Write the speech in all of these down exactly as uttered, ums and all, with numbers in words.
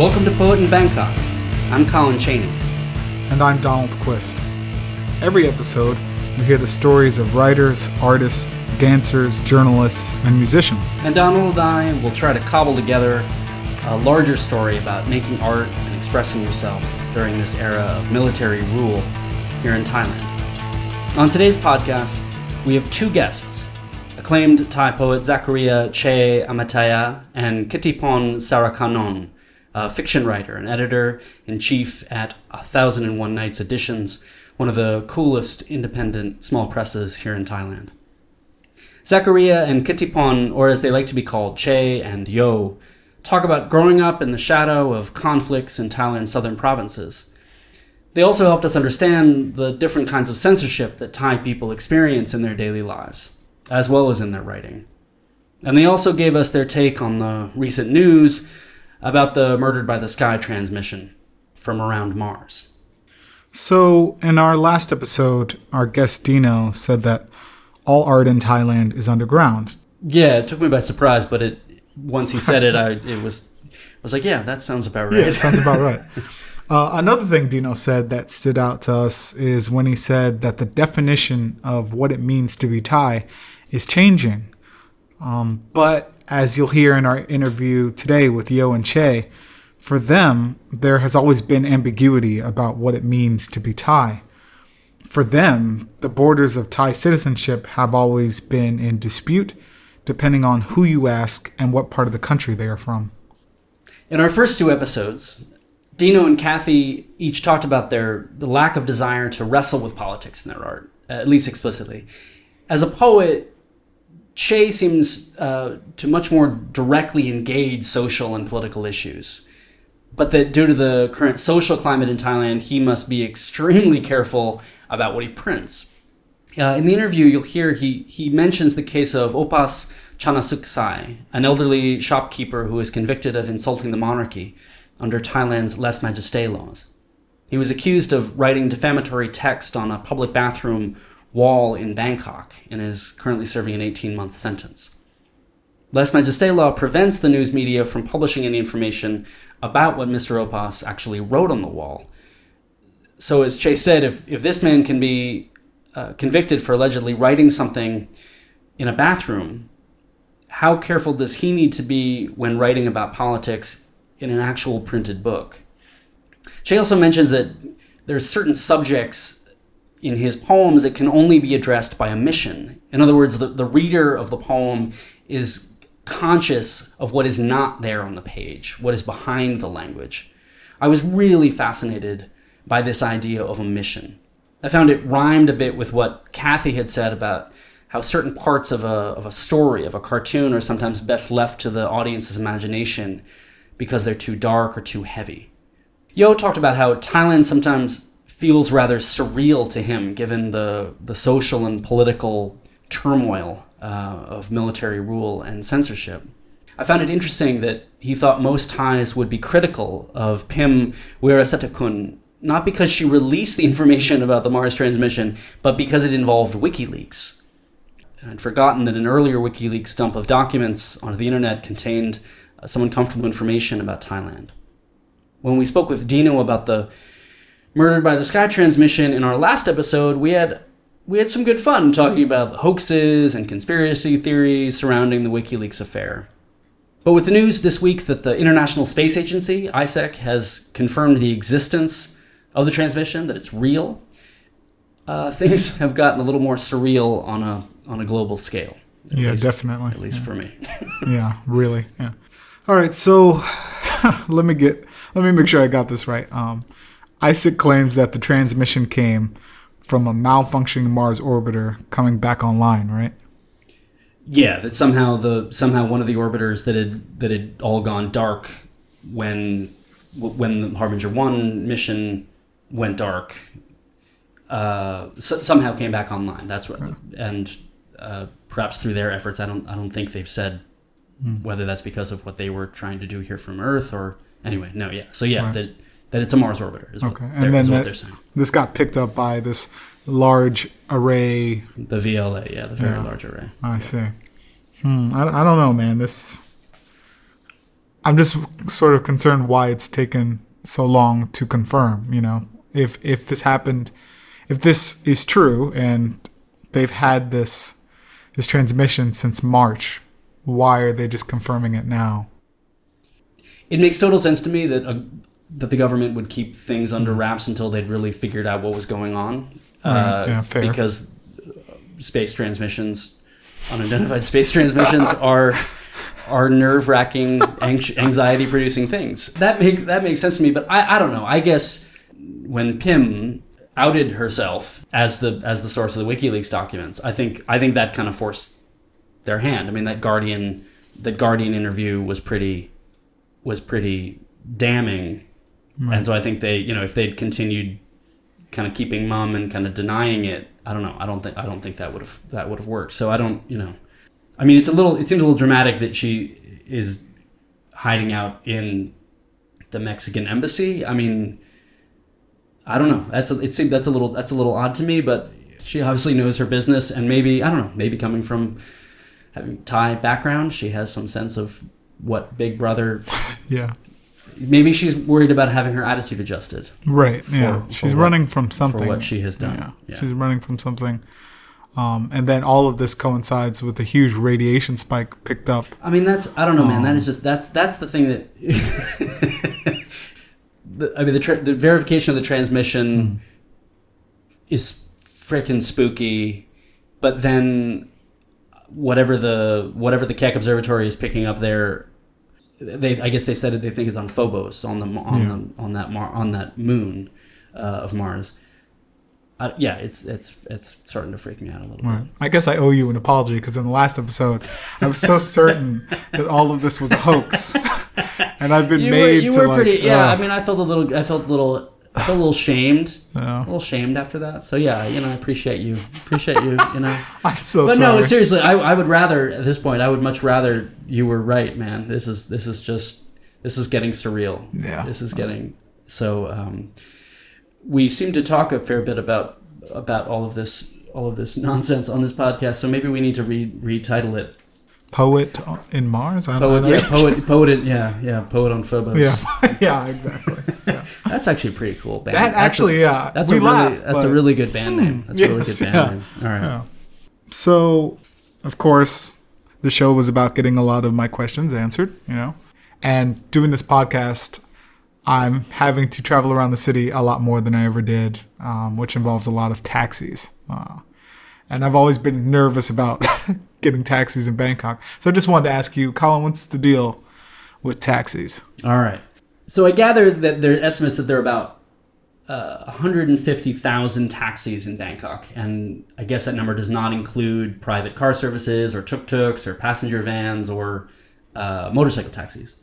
Welcome to Poet in Bangkok. I'm Colin Chaney. And I'm Donald Quist. Every episode, we hear the stories of writers, artists, dancers, journalists, and musicians. And Donald and I will try to cobble together a larger story about making art and expressing yourself during this era of military rule here in Thailand. On today's podcast, we have two guests, acclaimed Thai poet Zakariya Amataya and Kittiphol Saragganonda, a fiction writer and editor-in-chief at A Thousand and One Nights Editions, one of the coolest independent small presses here in Thailand. Zakariya and Kittiphol, or as they like to be called, Che and Yo, talk about growing up in the shadow of conflicts in Thailand's southern provinces. They also helped us understand the different kinds of censorship that Thai people experience in their daily lives, as well as in their writing. And they also gave us their take on the recent news about the Murdered by the Sky transmission from around Mars. So, in our last episode, our guest Dino said that all art in Thailand is underground. Yeah, it took me by surprise, but it once he said it, I it was I was like, yeah, that sounds about right. Yeah, it sounds about right. Uh, another thing Dino said that stood out to us is when he said that the definition of what it means to be Thai is changing. Um, but as you'll hear in our interview today with Yo and Che, for them, there has always been ambiguity about what it means to be Thai. For them, the borders of Thai citizenship have always been in dispute, depending on who you ask and what part of the country they are from. In our first two episodes, Dino and Kathy each talked about their the lack of desire to wrestle with politics in their art, at least explicitly. As a poet, Che seems uh, to much more directly engage social and political issues, but that due to the current social climate in Thailand, he must be extremely careful about what he prints. Uh, in the interview, you'll hear he, he mentions the case of Opas Chanasuk Sai, an elderly shopkeeper who was convicted of insulting the monarchy under Thailand's lese majeste laws. He was accused of writing defamatory text on a public bathroom wall in Bangkok and is currently serving an eighteen-month sentence. Lese majeste law prevents the news media from publishing any information about what Mister Opas actually wrote on the wall. So as Che said, if, if this man can be uh, convicted for allegedly writing something in a bathroom, how careful does he need to be when writing about politics in an actual printed book? Che also mentions that there's certain subjects in his poems that can only be addressed by a mission. In other words, the, the reader of the poem is conscious of what is not there on the page, what is behind the language. I was really fascinated by this idea of a mission. I found it rhymed a bit with what Kathy had said about how certain parts of a, of a story, of a cartoon, are sometimes best left to the audience's imagination because they're too dark or too heavy. Yo talked about how Thailand sometimes feels rather surreal to him, given the, the social and political turmoil uh, of military rule and censorship. I found it interesting that he thought most Thais would be critical of Pim Wirasetakul, not because she released the information about the Mars transmission, but because it involved WikiLeaks. And I'd forgotten that an earlier WikiLeaks dump of documents onto the internet contained some uncomfortable information about Thailand. When we spoke with Dino about the Murdered by the Sky transmission in our last episode, we had we had some good fun talking about the hoaxes and conspiracy theories surrounding the WikiLeaks affair. But with the news this week that the International Space Agency, I S E C, has confirmed the existence of the transmission, that it's real, uh, things have gotten a little more surreal on a on a global scale. Yeah, least, definitely. At least yeah. for me. yeah, really. Yeah. All right, so let me get let me make sure I got this right. Um, I S E C claims that the transmission came from a malfunctioning Mars orbiter coming back online, right? Yeah, that somehow the somehow one of the orbiters that had that had all gone dark when when the Harbinger One mission went dark uh, so, somehow came back online. That's what, right. and uh, perhaps through their efforts, I don't I don't think they've said whether that's because of what they were trying to do here from Earth or anyway, no, yeah. So yeah, right. that that it's a Mars orbiter is okay. what, and then is what that, they're saying. This got picked up by this large array. The V L A, yeah, the very yeah. large array. I yeah. see. Hmm, I, I don't know, man. This I'm just sort of concerned why it's taken so long to confirm, you know, if if this happened, if this is true and they've had this this transmission since March, why are they just confirming it now? It makes total sense to me that a, that the government would keep things under wraps until they'd really figured out what was going on. Right. Uh, yeah, fair. Because space transmissions, unidentified space transmissions are... are nerve-wracking, anxiety-producing things. That makes that makes sense to me, but I, I don't know. I guess when Pim outed herself as the as the source of the WikiLeaks documents, I think I think that kind of forced their hand. I mean, that Guardian that Guardian interview was pretty was pretty damning, right. And so I think they, you know, if they'd continued kind of keeping mum and kind of denying it, I don't know. I don't think I don't think that would have that would have worked. So I don't, you know. I mean, it's a little. It seems a little dramatic that she is hiding out in the Mexican embassy. I mean, I don't know. That's a, it seems that's a little that's a little odd to me. But she obviously knows her business, and maybe I don't know. Maybe coming from having Thai background, she has some sense of what Big Brother. Yeah. Maybe she's worried about having her attitude adjusted. Right. For, yeah. She's running what, from something. For what she has done. Yeah. yeah. She's running from something. Um, and then all of this coincides with a huge radiation spike picked up. I mean, that's, I don't know, man, um, that is just, that's, that's the thing that, the, I mean, the, tra- the verification of the transmission mm-hmm. is freaking spooky, but then whatever the, whatever the Keck Observatory is picking up there, they, I guess they said it, they think it's on Phobos, on the, on yeah. the, on that, Mar- on that moon, uh, of Mars. Uh, yeah, it's it's it's starting to freak me out a little right. bit. I guess I owe you an apology because in the last episode, I was so certain that all of this was a hoax, and I've been you made. Were, you to were like, pretty. Yeah, uh, I mean, I felt a little. I felt a little. I felt a little shamed. Yeah. A little shamed after that. So yeah, you know, I appreciate you. Appreciate you. You know. I'm so but sorry. But no, seriously, I I would rather at this point. I would much rather you were right, man. This is this is just this is getting surreal. Yeah. This is getting so. Um, We seem to talk a fair bit about about all of this all of this nonsense on this podcast, so maybe we need to re- retitle it. Poet in Mars? I don't poet, know. Yeah, poet, poet in, yeah, yeah, poet on Phobos. Yeah, yeah, exactly. Yeah. That's actually a pretty cool band. That actually, that's a, yeah, that's we a laugh, really, that's but, a really good band name. That's yes, a really good band yeah, name. All right. Yeah. So, of course, the show was about getting a lot of my questions answered, you know, and doing this podcast. I'm having to travel around the city a lot more than I ever did, um, which involves a lot of taxis. Uh, and I've always been nervous about getting taxis in Bangkok. So I just wanted to ask you, Colin, what's the deal with taxis? All right. So I gather that there are estimates that there are about uh, one hundred fifty thousand taxis in Bangkok. And I guess that number does not include private car services or tuk-tuks or passenger vans or uh, motorcycle taxis.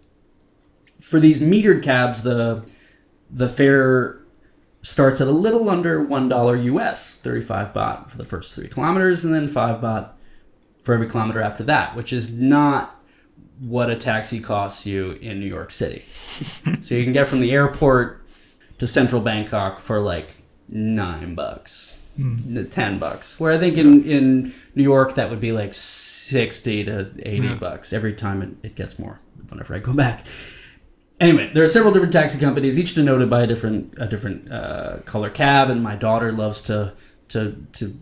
For these metered cabs, the the fare starts at a little under one dollar U S, thirty-five baht for the first three kilometers, and then five baht for every kilometer after that, which is not what a taxi costs you in New York City. So you can get from the airport to central Bangkok for like nine bucks, mm. ten bucks, where I think in, in New York that would be like sixty to eighty yeah. bucks every time it, it gets more whenever I go back. Anyway, there are several different taxi companies, each denoted by a different a different uh, color cab, and my daughter loves to to to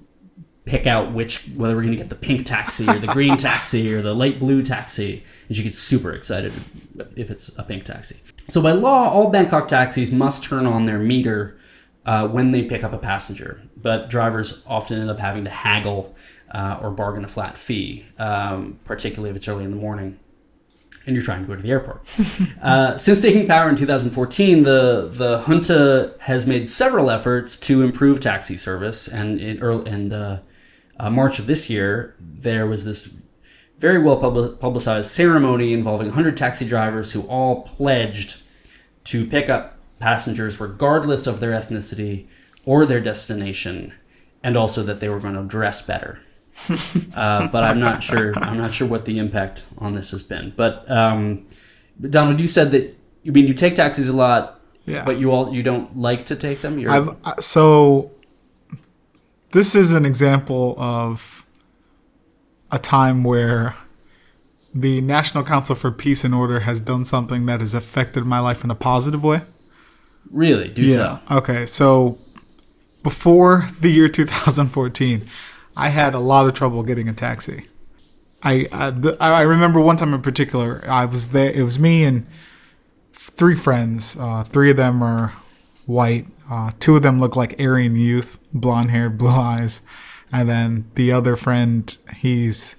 pick out which whether we're going to get the pink taxi or the green taxi or the light blue taxi, and she gets super excited if it's a pink taxi. So by law, all Bangkok taxis must turn on their meter uh, when they pick up a passenger, but drivers often end up having to haggle uh, or bargain a flat fee, um, particularly if it's early in the morning and you're trying to go to the airport. Uh, since taking power in two thousand fourteen, the, the junta has made several efforts to improve taxi service. And in early, and, uh, uh, March of this year, there was this very well public, publicized ceremony involving one hundred taxi drivers who all pledged to pick up passengers regardless of their ethnicity or their destination, and also that they were going to dress better. uh, but I'm not sure. I'm not sure what the impact on this has been. But um, Donald, you said that you I mean you take taxis a lot, yeah. but you all you don't like to take them. You're... I've, so this is an example of a time where the National Council for Peace and Order has done something that has affected my life in a positive way. Really? Do yeah. so. Okay, so before the year two thousand fourteen, I had a lot of trouble getting a taxi. I I, the, I remember one time in particular, I was there. It was me and three friends. Uh, three of them are white. Uh, two of them look like Aryan youth, blonde hair, blue eyes. And then the other friend, he's,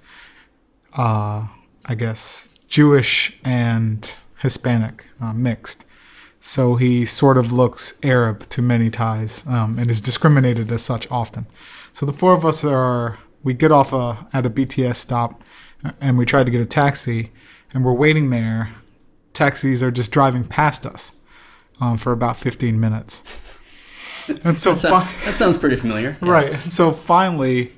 uh, I guess, Jewish and Hispanic, uh, mixed. So he sort of looks Arab to many Thais, um, and is discriminated as such often. So the four of us are, we get off a, at a B T S stop, and we try to get a taxi, and we're waiting there. Taxis are just driving past us um, for about fifteen minutes. And so that, sound, fi- that sounds pretty familiar. Yeah. Right. And so finally,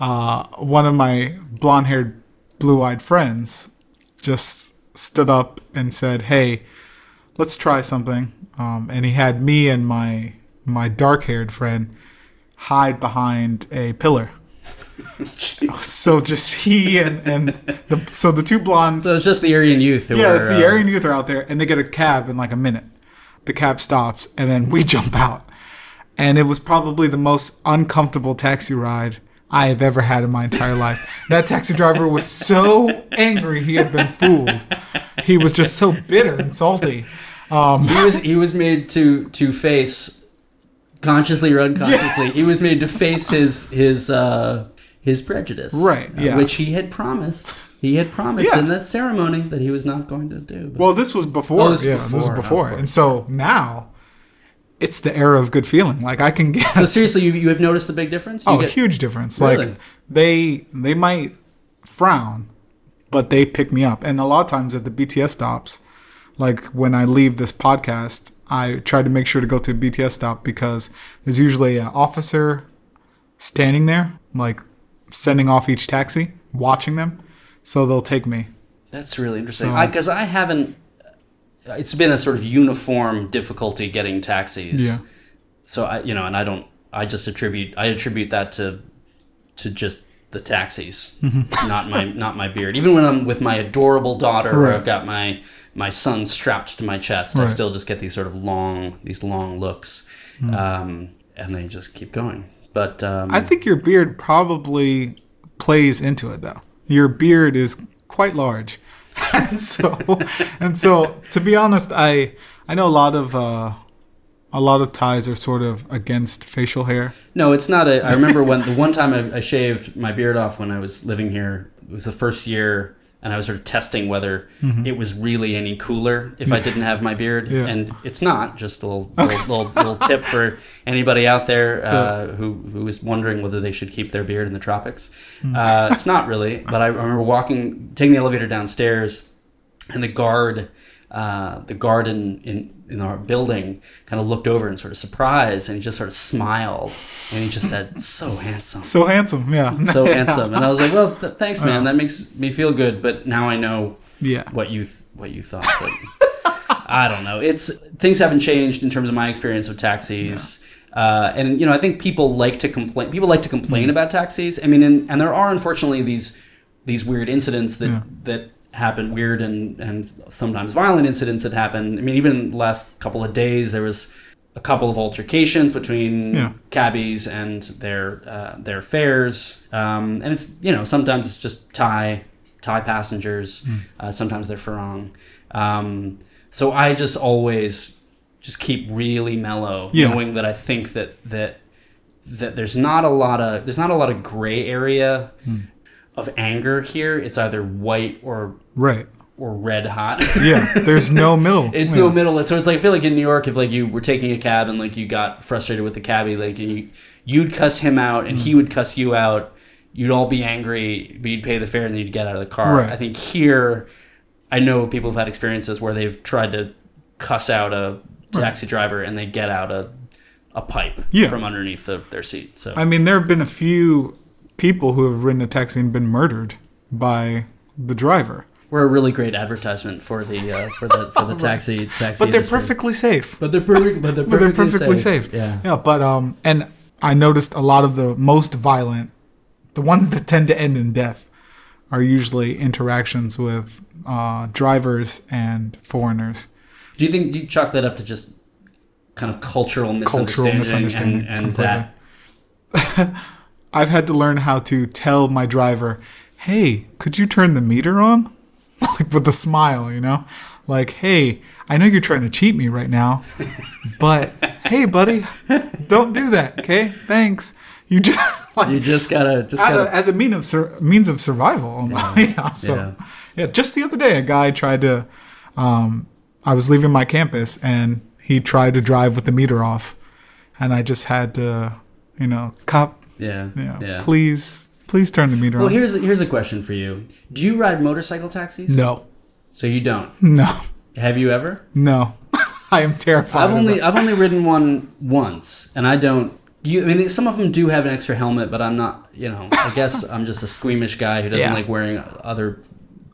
uh, one of my blonde-haired, blue-eyed friends just stood up and said, hey, let's try something. Um, and he had me and my my dark-haired friend hide behind a pillar. So just he and, and the, so the two blondes. So it's just the Aryan youth. Who yeah, were, the uh, Aryan youth are out there, and they get a cab in like a minute. The cab stops, and then we jump out. And it was probably the most uncomfortable taxi ride I have ever had in my entire life. That taxi driver was so angry he had been fooled. He was just so bitter and salty. Um, he was he was made to to face, consciously or unconsciously, yes. He was made to face his his uh, his prejudice, right? Yeah, uh, which he had promised. He had promised yeah. in that ceremony that he was not going to do. But, well, this was before. Oh, this, yeah, before this was before, before. And so now. It's the era of good feeling. Like I can get. So seriously, you you have noticed a big difference? You oh, get... huge difference. Really? Like they they might frown, but they pick me up. And a lot of times at the B T S stops, like when I leave this podcast, I try to make sure to go to a B T S stop because there's usually an officer standing there, like sending off each taxi, watching them. So they'll take me. That's really interesting. Because so, I, I haven't. It's been a sort of uniform difficulty getting taxis. Yeah. So I, you know, and I don't. I just attribute. I attribute that to, to just the taxis, mm-hmm. not my, not my beard. Even when I'm with my adorable daughter, right. where I've got my my son strapped to my chest, right. I still just get these sort of long, these long looks, mm. um, and they just keep going. But um, I think your beard probably plays into it, though. Your beard is quite large. and so, and so, to be honest, I I know a lot of uh, a lot of Thais are sort of against facial hair. No, it's not a. I remember when the one time I, I shaved my beard off when I was living here. It was the first year, and I was sort of testing whether mm-hmm. it was really any cooler if I didn't have my beard, yeah. and it's not. Just a little little, little, little tip for anybody out there uh, yeah. who who is wondering whether they should keep their beard in the tropics. Mm. Uh, it's not really, but I remember walking, taking the elevator downstairs, and the guard, uh, the guard in, in in our building, kind of looked over and sort of surprised, and he just sort of smiled, and he just said, "So handsome, so handsome, yeah, so yeah. handsome." And I was like, "Well, th- thanks, man. That makes me feel good." But now I know, yeah. what you th- what you thought. But I don't know. It's things haven't changed in terms of my experience of taxis. Yeah. Uh, and you know, I think people like to complain. People like to complain mm-hmm. about taxis. I mean, and, and there are unfortunately these these weird incidents that yeah. that happen, weird and and sometimes violent incidents that happen. I mean, even in the last couple of days, there was a couple of altercations between yeah. cabbies and their uh, their fares. Um, and it's you know sometimes it's just Thai Thai passengers. Mm. Uh, sometimes they're Farang. Um, so I just always. Just keep really mellow, yeah. knowing that I think that that that there's not a lot of there's not a lot of gray area mm. of anger here. It's either white or right. or red hot. Yeah, there's no middle. It's yeah. no middle. So it's like I feel like in New York, if like you were taking a cab and like you got frustrated with the cabbie, like you, you'd cuss him out and mm. he would cuss you out. You'd all be angry, but you'd pay the fare and then you'd get out of the car. Right. I think here, I know people have had experiences where they've tried to cuss out a taxi driver and they get out a a pipe yeah. from underneath the, their seat. So I mean, there have been a few people who have ridden a taxi and been murdered by the driver. We're a really great advertisement for the uh, for the for the taxi taxi. But they're industry. Perfectly safe. But they're perfect. But they're perfectly, but they're perfectly safe. safe. Yeah. Yeah. But um, and I noticed a lot of the most violent, the ones that tend to end in death, are usually interactions with uh, drivers and foreigners. Do you think you chalk that up to just kind of cultural misunderstanding, cultural misunderstanding and, and that? I've had to learn how to tell my driver, hey, could you turn the meter on? Like with a smile, you know? Like, hey, I know you're trying to cheat me right now, but hey, buddy, don't do that, okay? Thanks. You just like, you just gotta just gotta as a, as a mean of sur- means of survival. Yeah. yeah, so yeah. yeah, just the other day, a guy tried to. Um, I was leaving my campus, and he tried to drive with the meter off, and I just had to, you know, cop. Yeah, you know, yeah. Please, please turn the meter well, on. Well, here's here's a question for you. Do you ride motorcycle taxis? No. So you don't? No. Have you ever? No. I am terrified. I've only I've only ridden one once, and I don't. You, I mean, some of them do have an extra helmet, but I'm not. You know, I guess I'm just a squeamish guy who doesn't yeah. like wearing other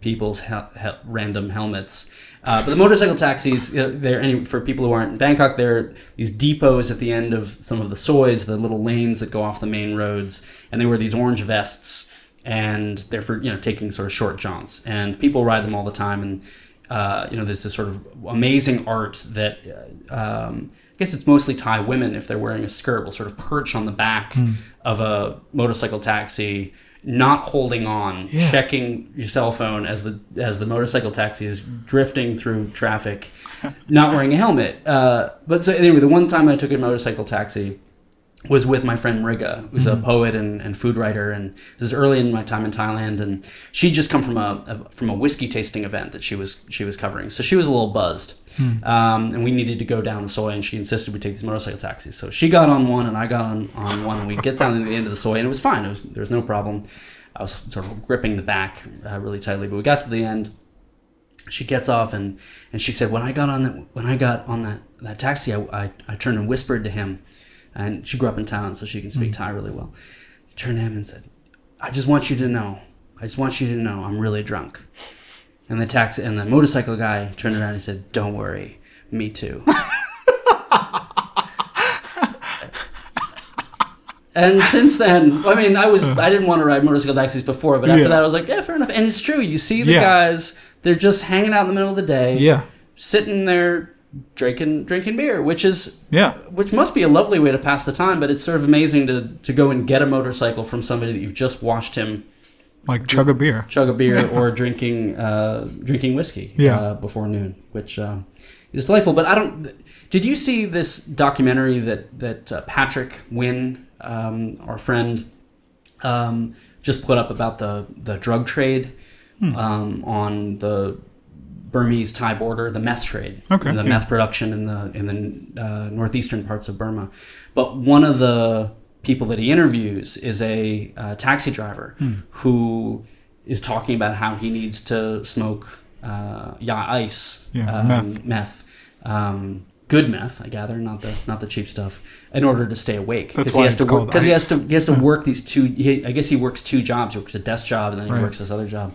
people's he- he- random helmets. Uh, but the motorcycle taxis, you know, they're any for people who aren't in Bangkok. They're these depots at the end of some of the soys, the little lanes that go off the main roads, and they wear these orange vests, and they're for you know taking sort of short jaunts, and people ride them all the time, and. Uh, you know, there's this sort of amazing art that um, I guess it's mostly Thai women, if they're wearing a skirt, will sort of perch on the back mm. of a motorcycle taxi, not holding on, yeah. checking your cell phone as the as the motorcycle taxi is drifting through traffic, not wearing a helmet. Uh, but so anyway, the one time I took a motorcycle taxi was with my friend Riga, who's mm-hmm. a poet and, and food writer, and this is early in my time in Thailand, and she'd just come from a, a from a whiskey tasting event that she was she was covering, so she was a little buzzed, mm. um, and we needed to go down the soy, and she insisted we take these motorcycle taxis. So she got on one, and I got on, on one, and we get down to the end of the soy, and it was fine. It was, there was no problem. I was sort of gripping the back uh, really tightly, but we got to the end. She gets off, and, and she said, when I got on that when I got on that that taxi, I I, I turned and whispered to him. And she grew up in town, so she can speak mm-hmm. Thai really well. He turned to him and said, I just want you to know. I just want you to know I'm really drunk. And the taxi and the motorcycle guy turned around and said, don't worry, me too. And since then, I mean, I was I didn't want to ride motorcycle taxis before, but after yeah. that I was like, yeah, fair enough. And it's true. You see the yeah. guys, they're just hanging out in the middle of the day, yeah. sitting there, drinking drinking beer, which is yeah which must be a lovely way to pass the time, but it's sort of amazing to to go and get a motorcycle from somebody that you've just watched him like chug a beer chug a beer or drinking uh drinking whiskey yeah uh, before noon, which uh is delightful. But I don't did you see this documentary that that uh, Patrick Wynn, um our friend, um just put up about the the drug trade hmm. um on the Burmese-Thai border, the meth trade, okay, the yeah. meth production in the in the uh, northeastern parts of Burma. But one of the people that he interviews is a uh, taxi driver hmm. who is talking about how he needs to smoke uh, ya ice, yeah, um, meth, meth. Um, good meth, I gather, not the not the cheap stuff, in order to stay awake. That's why he has it's to called work, 'cause he has to he has to yeah. work these two. He, I guess he works two jobs. He works a desk job and then he right. works this other job.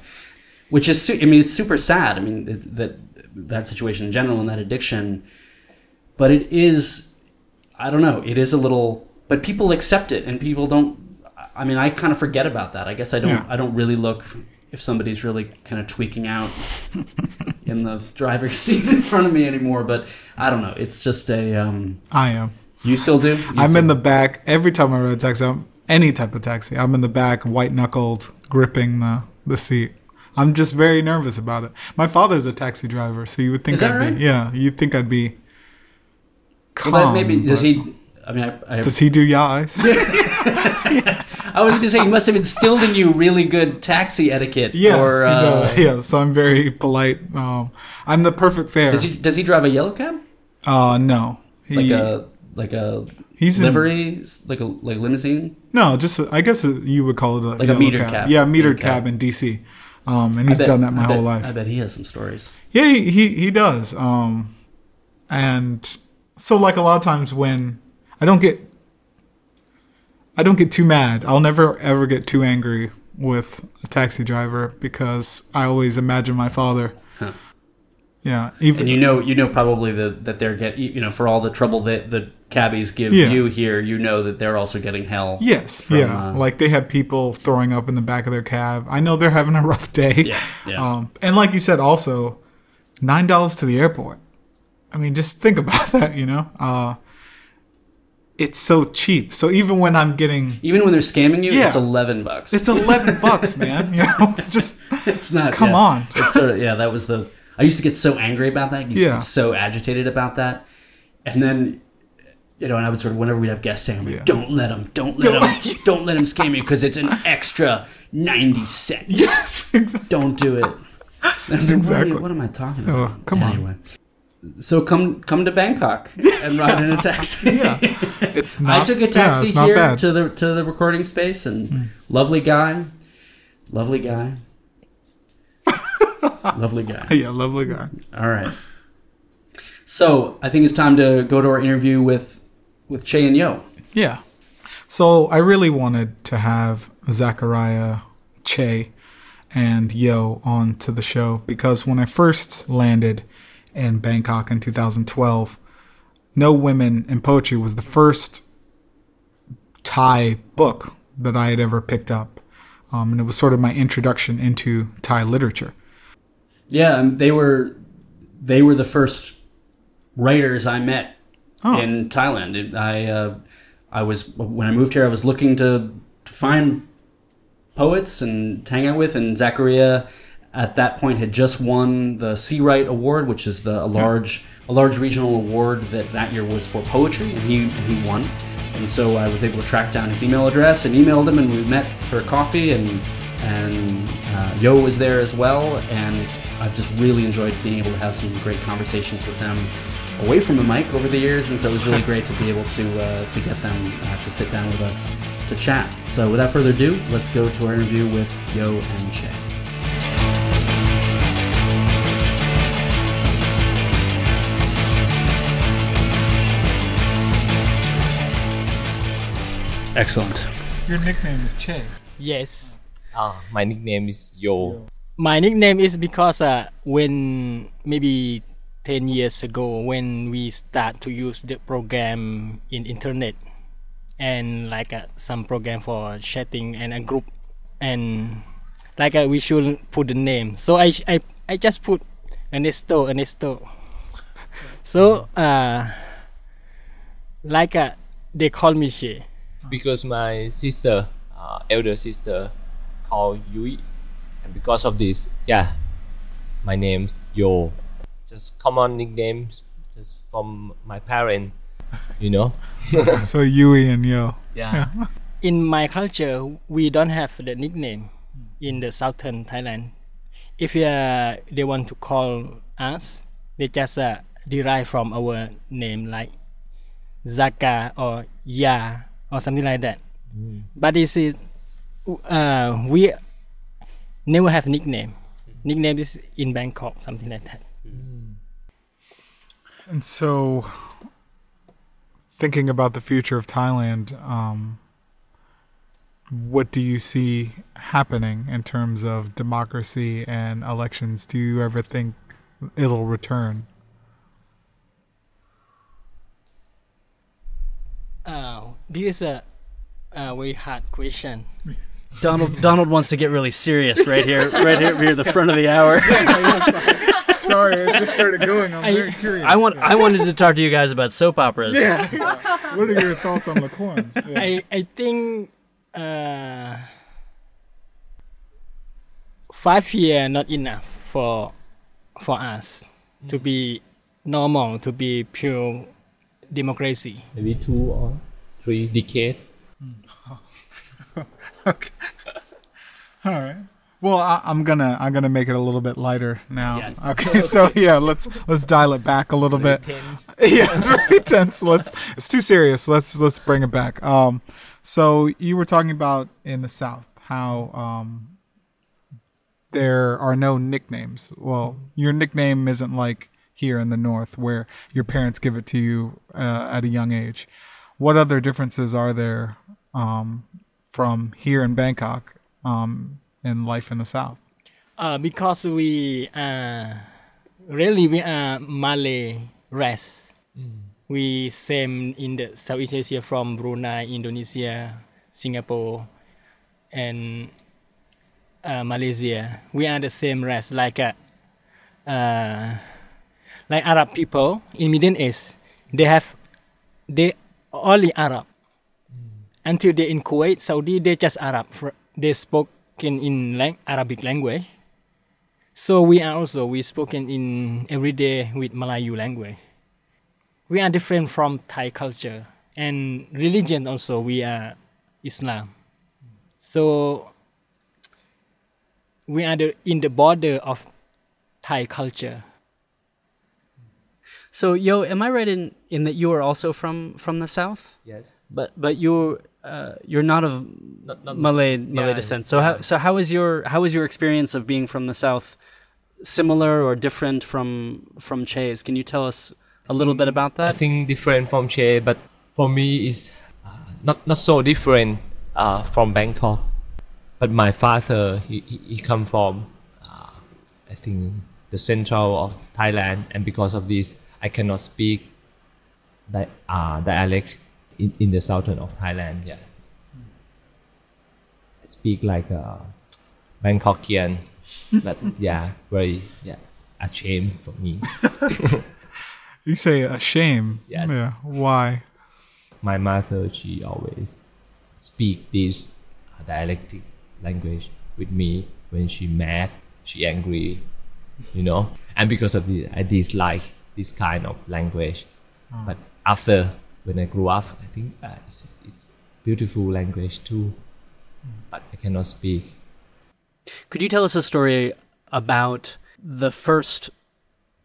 Which is, I mean, it's super sad. I mean, it, that that situation in general and that addiction. But it is, I don't know, it is a little, but people accept it and people don't, I mean, I kind of forget about that. I guess I don't, yeah. I don't really look if somebody's really kind of tweaking out in the driver's seat in front of me anymore. But I don't know. It's just a. Um, I am. You still do? You I'm still? In the back. Every time I ride a taxi, I'm, any type of taxi, I'm in the back, white knuckled, gripping the, the seat. I'm just very nervous about it. My father's a taxi driver, so you would think Is that I'd right? be yeah, you'd think I'd be calm. Well, that maybe does he I mean I, I Does he do ya eyes? yeah. I was going to say he must have instilled in you really good taxi etiquette yeah, or uh, you know, yeah, so I'm very polite. Um, I'm the perfect fare. Does he does he drive a yellow cab? Uh no. He, like a like a He's livery, in, like a like limousine? No, just a, I guess a, you would call it a like a metered cab. cab. Yeah, metered cab, cab in D C. Um, and he's bet, done that my bet, whole life. I bet he has some stories. Yeah, he, he, he does. Um, and so like a lot of times when I don't get, I don't get too mad. I'll never ever get too angry with a taxi driver because I always imagine my father. Huh. Yeah. Even, and you know, you know, probably the, that they're get you know, for all the trouble that the cabbies give yeah. you here, you know that they're also getting hell. Yes, from, yeah. Uh, like, they have people throwing up in the back of their cab. I know they're having a rough day. Yeah, yeah. Um, and like you said, also, nine dollars to the airport. I mean, just think about that, you know? Uh, it's so cheap. So even when I'm getting... Even when they're scamming you, yeah, it's eleven bucks. It's eleven bucks, man. You know, just... It's not... Come yeah. on. It's sort of, yeah, that was the... I used to get so angry about that. I used yeah. to get so agitated about that. And then... You know, and I would sort of, whenever we'd have guests saying, like, yeah. don't let him, don't let don't, him, don't let him scam you because it's an extra ninety cents. Yes, exactly. Don't do it. Exactly. Like, what, you, what am I talking about? Oh, come anyway. on. So come come to Bangkok and ride yeah. in a taxi. Yeah. It's not, I took a taxi yeah, here to the to the recording space, and mm. lovely guy, lovely guy, lovely guy. Yeah, lovely guy. All right. So I think it's time to go to our interview with with Che and Yo. Yeah. So I really wanted to have Zakariya, Che, and Yo on to the show because when I first landed in Bangkok in two thousand twelve, No Women in Poetry was the first Thai book that I had ever picked up. Um, and it was sort of my introduction into Thai literature. Yeah, and they were they were the first writers I met oh. in Thailand. It, I uh, I was when I moved here, I was looking to, to find poets and to hang out with, and Zakariya at that point had just won the SeaWrite Award, which is the a large yeah. a large regional award that that year was for poetry, and he and he won. And so I was able to track down his email address and emailed him, and we met for coffee, and and uh, Yo was there as well. And I've just really enjoyed being able to have some great conversations with them away from a mic over the years, and so it was really great to be able to uh, to get them uh, to sit down with us to chat. So without further ado, let's go to our interview with Yo and Che. Excellent. Your nickname is Che. Yes. Ah, my nickname is Yo. My nickname is because uh, when maybe ten years ago, when we start to use the program in internet and like uh, some program for chatting and a group, and like uh, we should put the name. So I I, I just put Ernesto, Ernesto. So uh, like uh, they call me Che. Because my sister, uh, elder sister, called Yui. And because of this, yeah, my name's Yo. Just common nicknames just from my parents, you know. So Yui and Yo. Yeah. yeah. In my culture, we don't have the nickname in the southern Thailand. If uh, they want to call us, they just uh, derive from our name, like Zaka or Ya or something like that. Mm. But it's, uh, we never have nickname. Nickname is in Bangkok, something like that. And so, thinking about the future of Thailand, um, what do you see happening in terms of democracy and elections? Do you ever think it'll return? Uh, this is a, a very hard question. Donald Donald wants to get really serious right here, right here near the front of the hour. Sorry, I just started going. I'm I, very curious. I want. Yeah. I wanted to talk to you guys about soap operas. Yeah. yeah. What are your thoughts on the corns? Yeah. I I think uh, five year not enough for for us mm. to be normal, to be pure democracy. Maybe two or three decades. Mm. Okay. All right. Well, I, I'm gonna I'm gonna make it a little bit lighter now. Yes. Okay, so yeah, let's let's dial it back a little very bit. Tense. Yeah, it's very tense. Let's it's too serious. Let's let's bring it back. Um, so you were talking about in the South how um, there are no nicknames. Well, your nickname isn't like here in the North where your parents give it to you uh, at a young age. What other differences are there um, from here in Bangkok? Um, in life in the South? Uh, because we uh, really we are Malay race. Mm. we same in the Southeast Asia from Brunei, Indonesia, Singapore, and uh, Malaysia. We are the same race, like uh, uh, like Arab people in Middle East. They have they only Arab. Mm. Until they in Kuwait, Saudi, they just Arab. They spoken in like Arabic language. So we are also we spoken in everyday with Malayu language. We are different from Thai culture and religion also. We are Islam. So we are the, in the border of Thai culture. So Yo, am I right in, in that you are also from, from the south? Yes. But but you uh, you're not of not, not Malay Malay yeah, descent. So yeah. how so how is your how is your experience of being from the south similar or different from from Che's? Can you tell us a little bit about that? I think different from Che, but for me it's not not so different uh, from Bangkok. But my father he he, he come from uh, I think the central of Thailand, and because of this, I cannot speak di- uh, dialect in, in the southern of Thailand. Yeah, I speak like a Bangkokian, but yeah, very yeah, a shame for me. You say a shame. Yes. Yeah. Why? My mother, she always speak this dialectic language with me when she mad, she angry, you know. And because of this, I dislike this kind of language. Mm. But after, when I grew up, I think uh, it's, it's beautiful language too, mm. but I cannot speak. Could you tell us a story about the first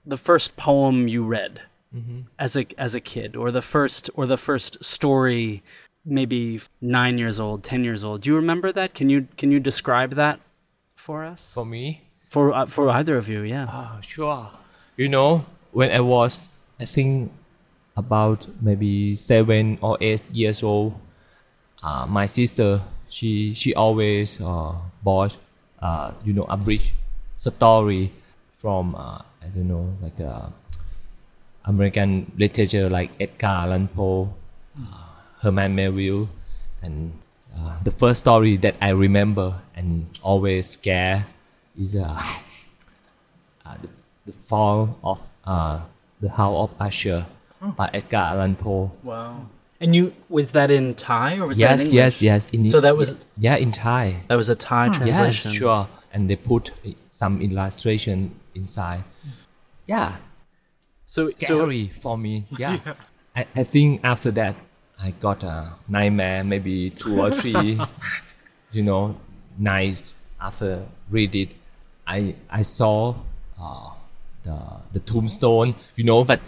the first poem you read mm-hmm. as a as a kid, or the first or the first story, maybe nine years old, ten years old? Do you remember that? Can you can you describe that for us? For me? For uh, for either of you, yeah. Oh, sure. You know, when I was, I think, about maybe seven or eight years old, uh, my sister, she she always uh, bought, uh, you know, a abridged story from, uh, I don't know, like uh, American literature like Edgar Allan Poe, uh, Herman Melville. And uh, the first story that I remember and always scare is uh, uh, the, the Fall of uh, the House of Usher oh. by Edgar Allan Poe. Wow! And you was that in Thai or was yes, that in English? Yes, yes, yes. So that was yeah in Thai. That was a Thai oh. translation. Yes, sure. And they put some illustration inside. Yeah. So scary so, for me. Yeah. yeah. I, I think after that I got a nightmare, maybe two or three, you know, nights after read it. I I saw. Uh, The, the tombstone, you know, but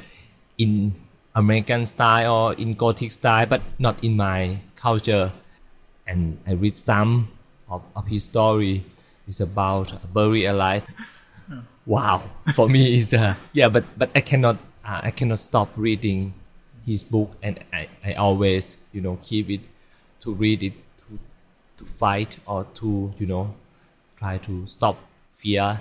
in American style or in Gothic style, but not in my culture. And I read some of, of his story. It's about buried alive. Oh. Wow, for me is uh, yeah, but but I cannot uh, I cannot stop reading his book, and I, I always you know keep it to read it to to fight or to you know try to stop fear.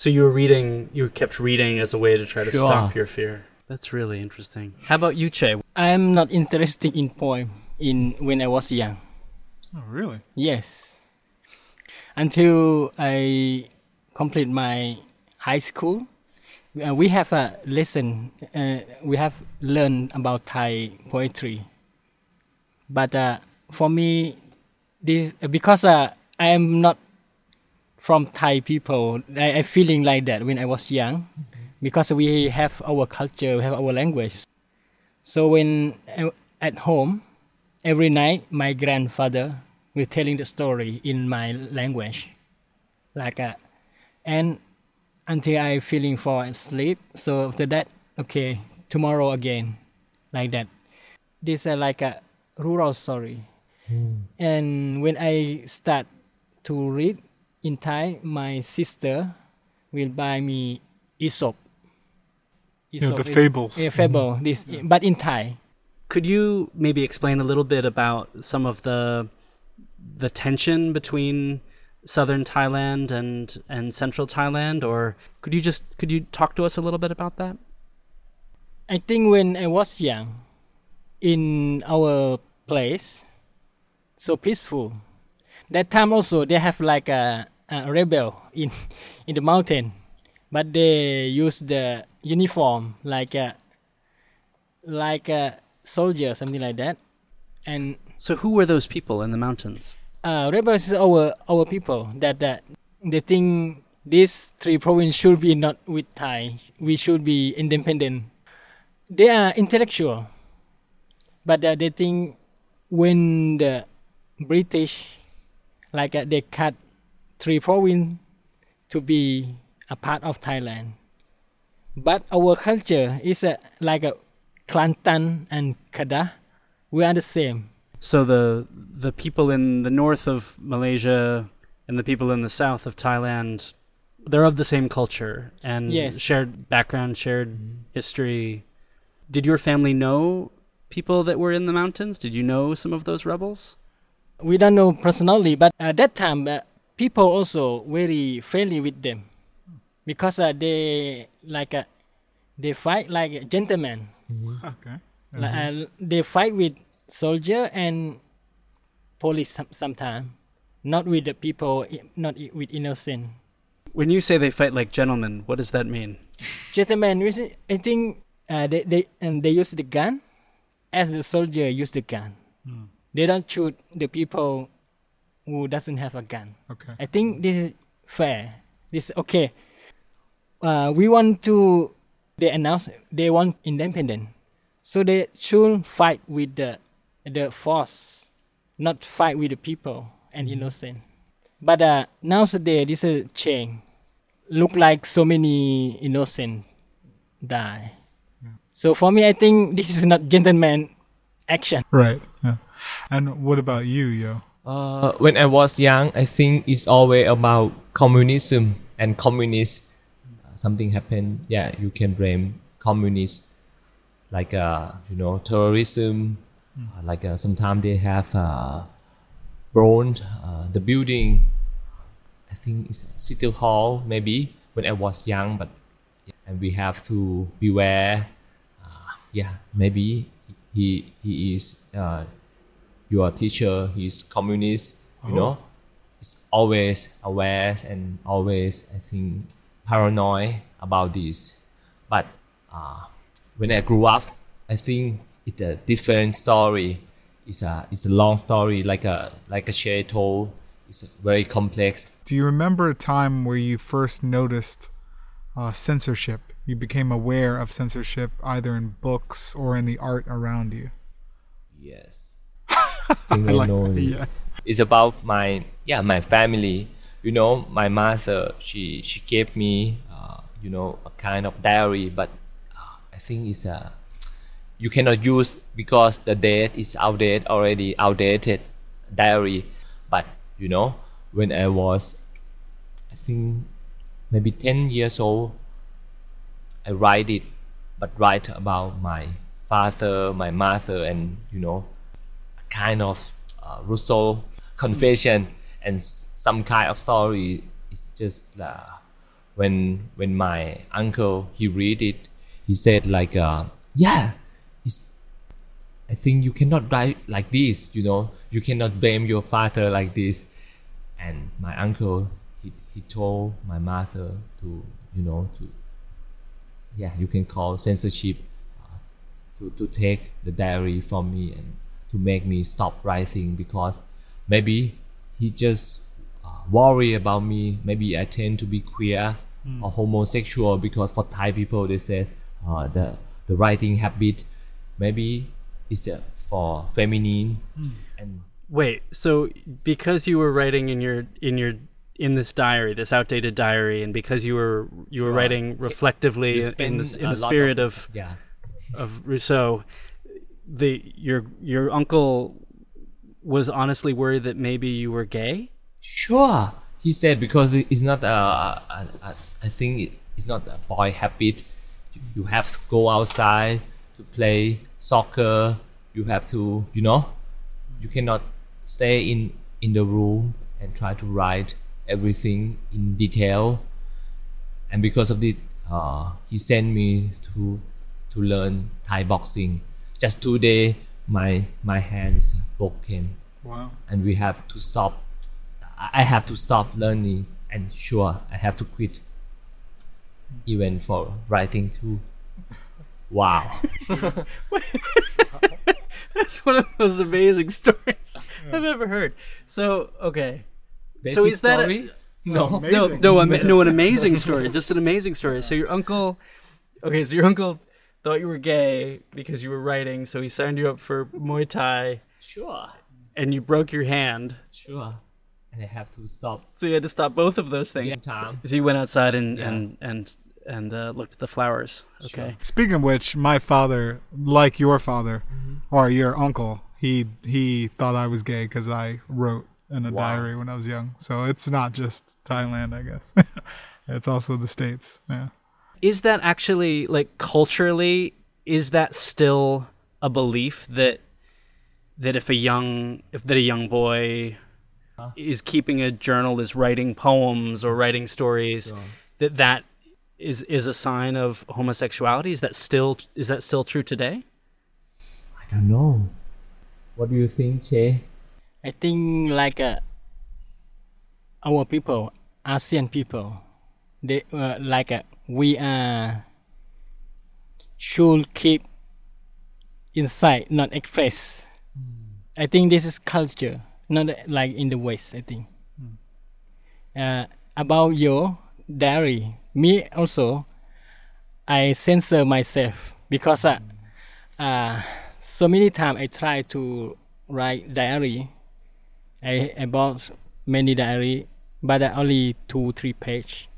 So you were reading, you kept reading as a way to try to sure. stop your fear. That's really interesting. How about you, Che? I'm not interested in poem in when I was young. Oh, really? Yes. Until I complete my high school, uh, we have a lesson. Uh, we have learned about Thai poetry. But uh, for me, this because uh, I am not from Thai people, I, I feeling like that when I was young, okay. because we have our culture, we have our language. So when I, at home, every night my grandfather will telling the story in my language, like a, and until I feeling for sleep. So after that, okay, tomorrow again, like that. This is like a rural story, mm. and when I start to read. In Thai, my sister will buy me Aesop. Aesop you know, the fables. Yeah, fable. Mm-hmm. This, yeah. But in Thai. Could you maybe explain a little bit about some of the the tension between southern Thailand and, and central Thailand, or could you just could you talk to us a little bit about that? I think when I was young, in our place, so peaceful. That time also they have like a, a rebel in in the mountain, but they use the uniform like a like a soldier, something like that. And so, who were those people in the mountains? Uh, rebels is our our people that that they think these three provinces should be not with Thai. We should be independent. They are intellectual, but uh, they think when the British, like uh, they cut three provinces to be a part of Thailand. But our culture is uh, like a Kelantan and Kedah. We are the same. So the the people in the north of Malaysia and the people in the south of Thailand, they're of the same culture and yes. shared background, shared mm-hmm. history. Did your family know people that were in the mountains? Did you know some of those rebels? We don't know personally, but at that time, uh, people also very friendly with them because uh, they like uh, they fight like gentlemen. Okay. Mm-hmm. Like, uh, they fight with soldier and police some, sometimes, not with the people, not with innocent. When you say they fight like gentlemen, what does that mean? Gentlemen, I think. Uh, they they and they use the gun, as the soldier use the gun. Mm. They don't shoot the people who doesn't have a gun. Okay. I think this is fair. This okay. Uh, we want to. They announce they want independence, so they should fight with the the force, not fight with the people and mm. innocent. But uh, nowadays this is change. Look like so many innocent die. So for me, I think this is not gentleman action. Right. Yeah. And what about you, Yo? Uh, when I was young, I think it's always about communism and communists. Uh, something happened. Yeah, you can blame communists, like uh, you know, terrorism. Mm. Uh, like uh, sometimes they have uh, burned uh, the building. I think it's City Hall, maybe when I was young. But yeah, and we have to beware. Yeah, maybe he he is uh, your teacher. He's communist, you oh. know. He's always aware and always, I think, paranoid about this. But uh, when I grew up, I think it's a different story. It's a it's a long story, like a like a share told. It's very complex. Do you remember a time where you first noticed uh, censorship? You became aware of censorship either in books or in the art around you. Yes. I, I like know that. It. Yes. It's about my yeah my family. You know, my mother she she gave me uh, you know a kind of diary, but uh, I think it's a uh, you cannot use because the date is outdated already outdated diary. But you know when I was I think maybe ten years old. I write it, but write about my father, my mother, and you know, a kind of uh, Rousseau confession and s- some kind of story. It's just uh, when when my uncle he read it, he said like, uh, yeah, it's, I think you cannot write like this. You know, you cannot blame your father like this. And my uncle he he told my mother to you know to. Yeah, you can call censorship uh, to to take the diary from me and to make me stop writing because maybe he just uh, worry about me. Maybe I tend to be queer mm. or homosexual because for Thai people they said uh, the the writing habit maybe is uh, for feminine. Mm. And wait, so because you were writing in your in your in this diary, this outdated diary, and because you were you were sure. writing reflectively in the, in the spirit of of, yeah. of Rousseau, the your your uncle was honestly worried that maybe you were gay. Sure, he said because it's not a, a, a I think it's not a boy habit. You, you have to go outside to play soccer. You have to you know, you cannot stay in in the room and try to write everything in detail, and because of it, uh, he sent me to to learn Thai boxing. Just today, my my hand is broken. Wow! And we have to stop. I have to stop learning, and sure, I have to quit. Even for writing too. Wow! That's one of those amazing stories I've ever heard. So okay, basic so is that story? A, no, amazing. no, no, ama- no, an amazing story, just an amazing story. So your uncle, okay, so your uncle thought you were gay because you were writing, so he signed you up for Muay Thai. Sure. And you broke your hand. Sure. And I have to stop. So you had to stop both of those things. Yeah. So you went outside and yeah. and and and uh, looked at the flowers. Okay. Sure. Speaking of which, my father, like your father, mm-hmm. or your uncle, he he thought I was gay because I wrote in a wow. diary when I was young. So it's not just Thailand, I guess. It's also the States. Yeah. Is that actually, like, culturally, is that still a belief that that if a young if that a young boy is keeping a journal, is writing poems or writing stories, sure. that that is is a sign of homosexuality? Is that still is that still true today? I don't know. What do you think, Che? I think like uh, our people, ASEAN people, they uh, like uh, we are should keep inside, not express. Mm. I think this is culture. Not like in the West, I think. Mm. Uh, about your diary, me also, I censor myself because uh, uh, so many times I try to write diary. I, I bought many diary, but only two, three page.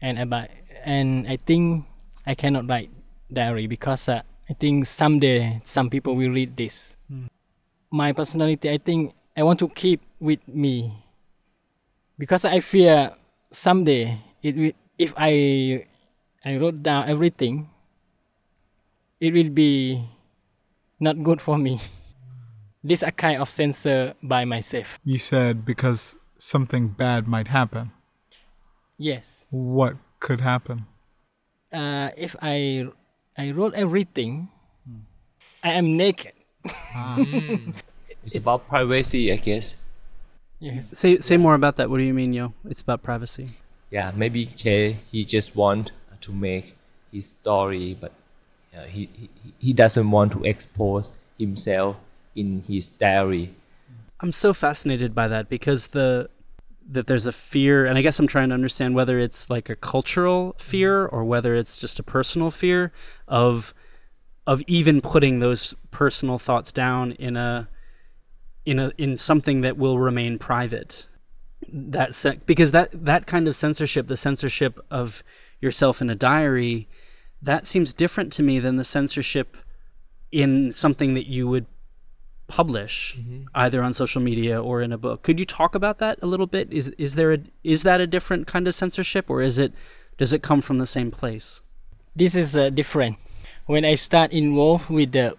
And about and I think I cannot write diary because uh, I think someday some people will read this. Mm. My personality, I think. I want to keep with me because I fear someday it will, if I I wrote down everything, it will be not good for me. This is a kind of censor by myself. You said because something bad might happen. Yes. What could happen? Uh, if I I wrote everything, hmm. I am naked. Ah. mm. It's, it's about privacy, I guess. Yeah. Say say yeah. more about that. What do you mean, yo? It's about privacy. Yeah, maybe Che, he just want to make his story, but uh, he, he he doesn't want to expose himself in his diary. I'm so fascinated by that because the that there's a fear, and I guess I'm trying to understand whether it's like a cultural fear or whether it's just a personal fear of of even putting those personal thoughts down in a in a in something that will remain private. That sec- because that that kind of censorship, the censorship of yourself in a diary, that seems different to me than the censorship in something that you would publish mm-hmm. either on social media or in a book. Could you talk about that a little bit? Is is there a, is that a different kind of censorship, or is it does it come from the same place? This is uh, different. When I start involved with the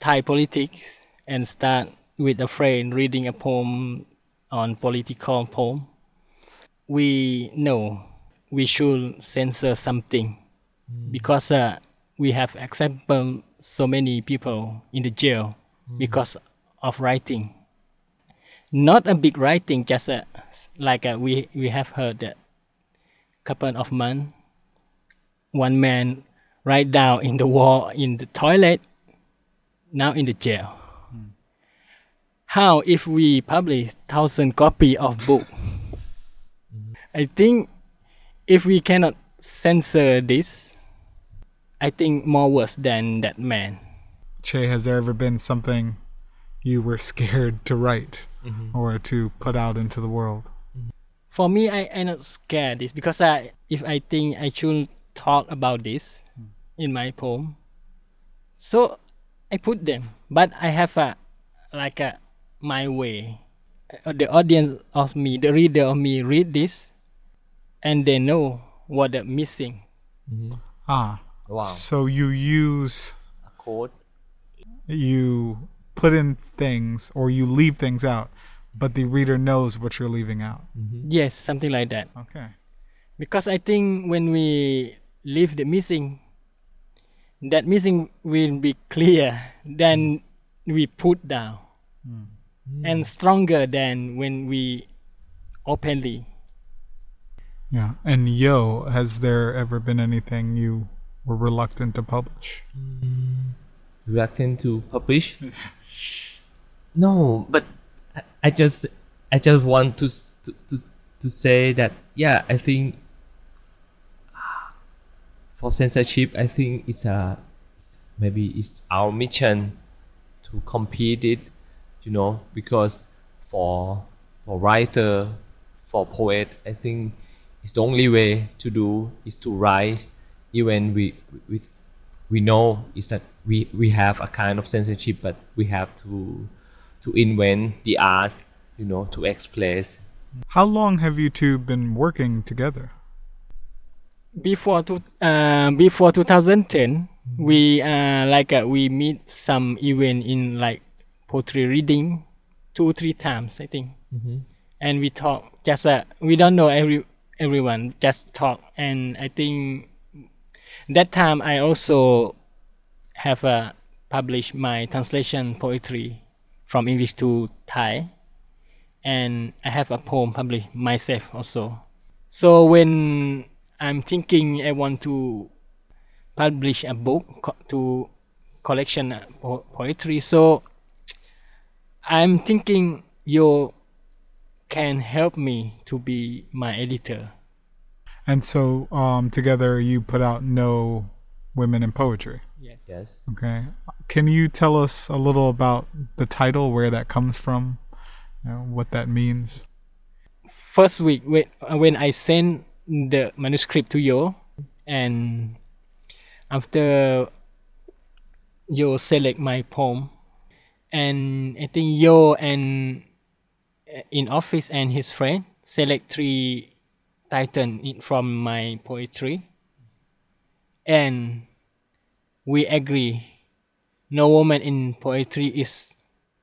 Thai politics and start with a friend reading a poem on political poem, we know we should censor something mm. because uh, we have example so many people in the jail mm. because of writing. Not a big writing, just uh, like uh, we we have heard that couple of months, one man write down in the wall in the toilet, now in the jail. How if we publish thousand copy of book? I think if we cannot censor this, I think more worse than that man. Che, has there ever been something you were scared to write mm-hmm. or to put out into the world? For me, I am not scared this because I, if I think I should talk about this mm. in my poem, so I put them. But I have a like a. my way. The audience of me, the reader of me read this and they know what they're missing. Mm-hmm. Ah. Wow. So you use a code. You put in things or you leave things out, but the reader knows what you're leaving out. Mm-hmm. Yes, something like that. Okay. Because I think when we leave the missing, that missing will be clear than we put down mm. Mm. and stronger than when we openly. Yeah. And yo, has there ever been anything you were reluctant to publish? Mm. Reluctant to publish? No, but I, I just I just want to to to, to say that yeah, I think for censorship, I think it's a maybe it's our mission to compete it, you know, because for for writer, for poet, I think it's the only way to do is to write, even we with we know is that we, we have a kind of censorship, but we have to to invent the art, you know, to express. How long have you two been working together? Before to, uh, before twenty ten, mm-hmm. we uh, like uh, we meet some event in like poetry reading two three times I think, mm-hmm. and we talk. Just uh, we don't know every everyone. Just talk, and I think that time I also have uh, published my translation poetry from English to Thai, and I have a poem published myself also. So when I'm thinking I want to publish a book co- to collection po- poetry. So I'm thinking you can help me to be my editor. And so um, together you put out No Women in Poetry. Yes. Yes. Okay. Can you tell us a little about the title, where that comes from, you know, what that means? First week when, when I sent the manuscript to Yo, and after Yo select my poem, and I think Yo and in office and his friend select three titans from my poetry, and we agree No Woman in Poetry is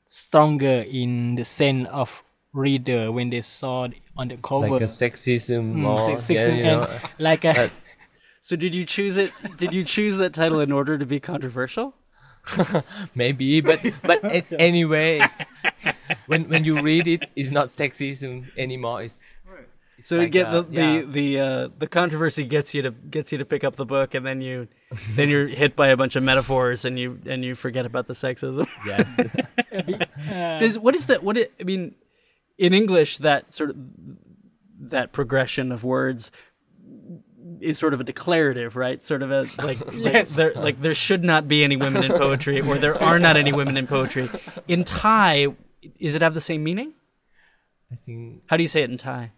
stronger in the sense of reader when they saw it on the it's cover. Like a sexism mm, or sexism yeah, you know. Like a. So did you choose it? Did you choose that title in order to be controversial? Maybe, but but anyway, when when you read it, it's not sexism anymore. It's, right. it's so like get the a, yeah. the the, uh, the controversy gets you to gets you to pick up the book, and then you then you're hit by a bunch of metaphors, and you and you forget about the sexism. Yes. uh, Does what is that? What it, I mean. In English, that sort of that progression of words is sort of a declarative, right? Sort of a like, yes. like, there, like there should not be any women in poetry, or there are not any women in poetry. In Thai, is it have the same meaning? I think. How do you say it in Thai?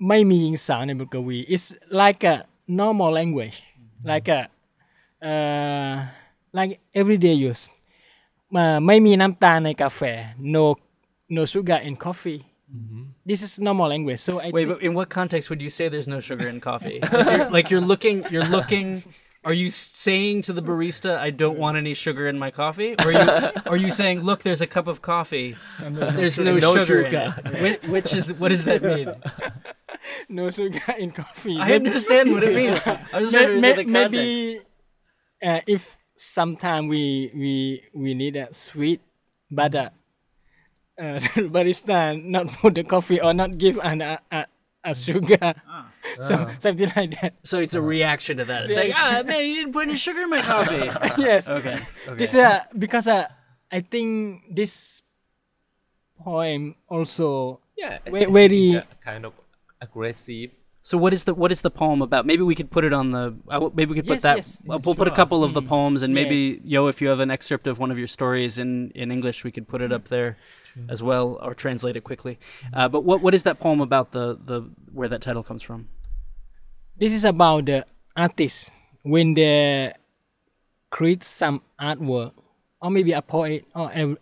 My meaning sound in Bukawi is like a normal language, mm-hmm. like a uh, like everyday use. Uh,ไม่มีน้ำตาลในกาแฟ no. No sugar in coffee. Mm-hmm. This is normal language. So I wait, th- but in what context would you say there's no sugar in coffee? you're, like you're looking, you're looking. Are you saying to the barista, "I don't want any sugar in my coffee"? Or are you, are you saying, "Look, there's a cup of coffee. And there's, there's no, no sugar, sugar in it." Which, which is what does that mean? No sugar in coffee. I understand what it means. I just may, may, the maybe uh, if sometime we we we need a sweet, but. Uh, Uh, the barista not put the coffee or not give an a, a, a sugar, ah. so ah. something like that. So it's a reaction to that. It's like, ah, man, you didn't put any sugar in my coffee. Yes. Okay. okay. This uh, because uh, I think this poem also yeah very, very kind of aggressive. So what is the what is the poem about? Maybe we could put it on the. Uh, maybe we could put yes, that. Yes. We'll sure. put a couple of the poems, and maybe yes. Yo, if you have an excerpt of one of your stories in, in English, we could put it up there, sure. as well, or translate it quickly. Uh, but what what is that poem about? The the where that title comes from? This is about the artist when they create some artwork, or maybe a poet, or every,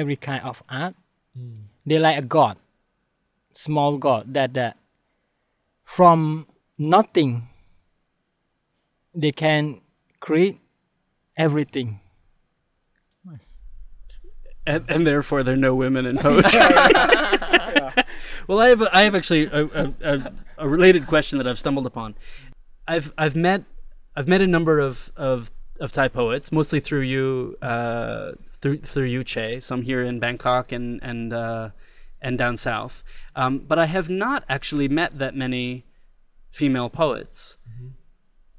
every kind of art. Mm. They like a god, small god that that. From nothing, they can create everything. Nice. And, and therefore, there are no women in poetry. yeah. Well, I have a, I have actually a, a, a, a related question that I've stumbled upon. I've I've met I've met a number of of. of Thai poets, mostly through you, uh, through through you, Che, some here in Bangkok and and uh, and down south. Um, but I have not actually met that many female poets. Mm-hmm.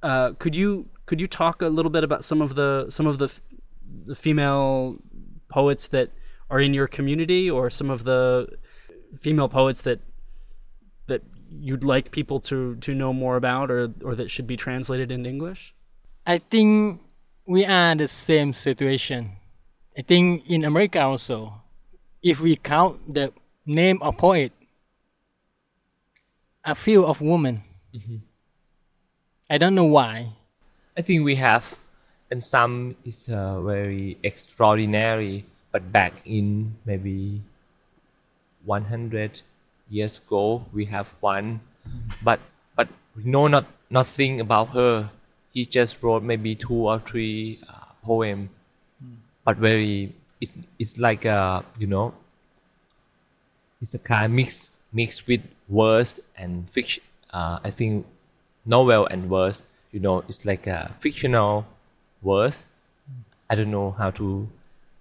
Uh, could you could you talk a little bit about some of the some of the, f- the female poets that are in your community, or some of the female poets that that you'd like people to, to know more about, or, or that should be translated into English? I think we are the same situation. I think in America also, if we count the name of poet, a few of women. Mm-hmm. I don't know why. I think we have, and some is uh, very extraordinary. But back in maybe one hundred years ago, we have one, but but no, not nothing about her. He just wrote maybe two or three uh, poem, mm. but very it's it's like a you know, it's a kind of mix mixed with verse and fiction. Uh, I think novel and verse. You know, it's like a fictional verse. Mm. I don't know how to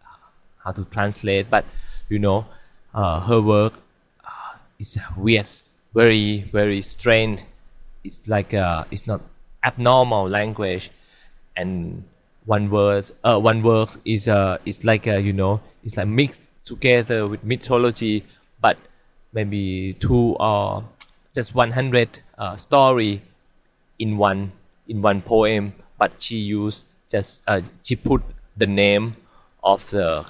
uh, how to translate, but you know, uh, her work uh, is weird, very very strange. It's like a, it's not. Abnormal language, and one word, uh, one word is uh, it's like a, you know, it's like mixed together with mythology, but maybe two or just one hundred uh, story in one in one poem. But she used just uh, she put the name of the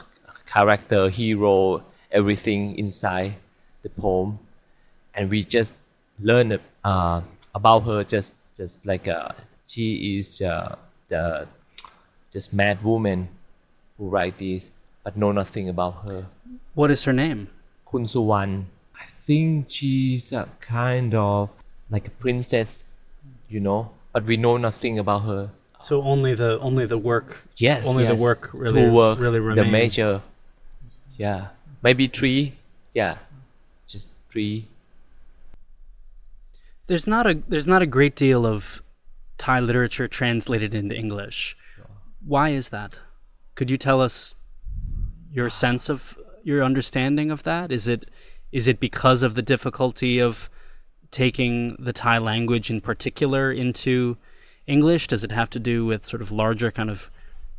character, hero, everything inside the poem, and we just learned uh, about her just. Just like uh, she is uh, the just mad woman who write this, but know nothing about her. What is her name? Khun Suwan. I think she's a kind of like a princess, you know, but we know nothing about her. So only the only the work. Yes, only yes. the work really to work, really remains. The major. Yeah, maybe three. Yeah, just three. There's not a there's not a great deal of Thai literature translated into English. Sure. Why is that? Could you tell us your sense of your understanding of that? Is it is it because of the difficulty of taking the Thai language in particular into English? Does it have to do with sort of larger kind of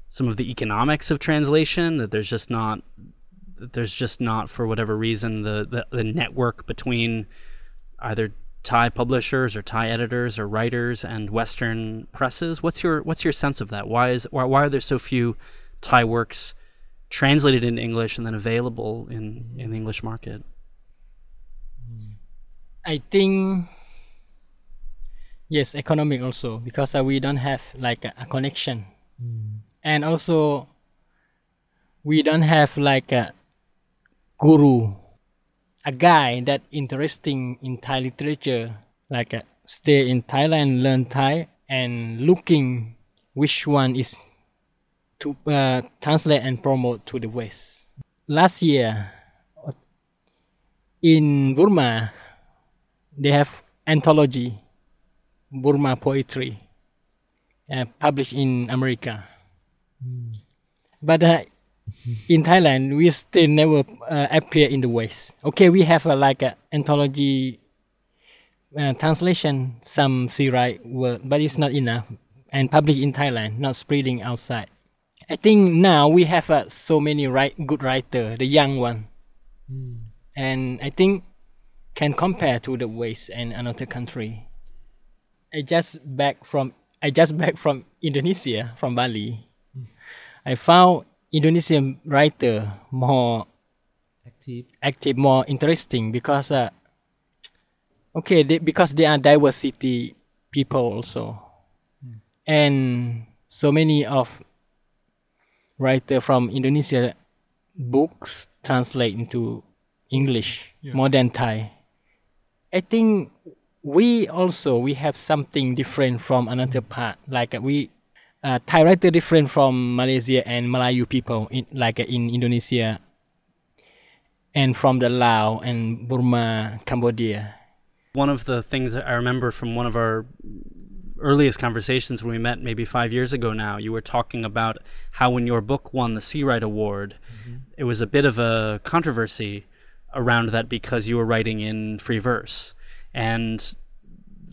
some of the economics of translation, that there's just not that there's just not for whatever reason the, the, the network between either Thai publishers or Thai editors or writers and Western presses? What's your what's your sense of that? Why is why, why are there so few Thai works translated into English and then available in, in the English market? I think yes, economic also, because uh, we don't have like a, a connection, mm. and also we don't have like a guru. A guy that interesting in Thai literature, like uh, stay in Thailand, learn Thai, and looking which one is to uh, translate and promote to the West. Last year, in Burma, they have anthology, Burma poetry, uh, published in America. Mm. But uh, in Thailand, we still never uh, appear in the West. Okay, we have uh, like an anthology uh, translation, some SeaWrite word, but it's not enough. And published in Thailand, not spreading outside. I think now we have uh, so many right, good writer, the young one. Mm. And I think can compare to the West and another country. I just back from I just back from Indonesia, from Bali. Mm. I found Indonesian writer more active, active, more interesting because, uh, okay, they, because they are diversity people also, mm. and so many of writer from Indonesia books translate into English yeah. more than Thai. I think we also we have something different from another part, like uh, we. Uh, Thai writer different from Malaysia and Malayu people, in, like uh, in Indonesia, and from the Lao and Burma, Cambodia. One of the things I remember from one of our earliest conversations when we met maybe five years ago now, you were talking about how when your book won the SeaWrite Award, mm-hmm. it was a bit of a controversy around that because you were writing in free verse. And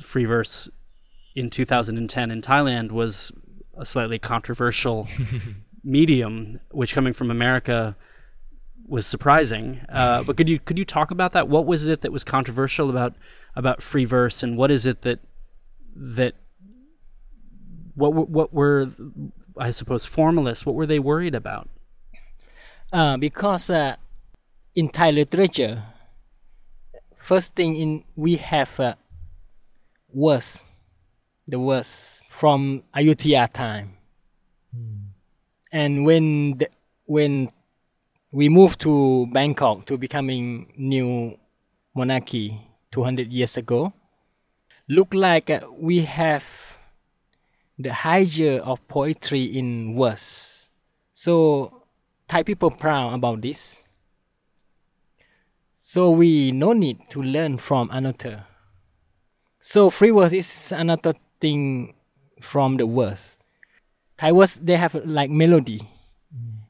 free verse in two thousand ten in Thailand was a slightly controversial medium, which coming from America was surprising. Uh, but could you could you talk about that? What was it that was controversial about about free verse, and what is it that that what what were I suppose formalists? What were they worried about? Uh, because uh, in Thai literature, first thing in we have uh, words, the words from Ayutthaya time, mm. and when the, when we moved to Bangkok to becoming new monarchy two hundred years ago, look like uh, we have the higher of poetry in verse. So Thai people proud about this. So we no need to learn from another. So free verse is another thing from the verse. Thai verse, they have like melody.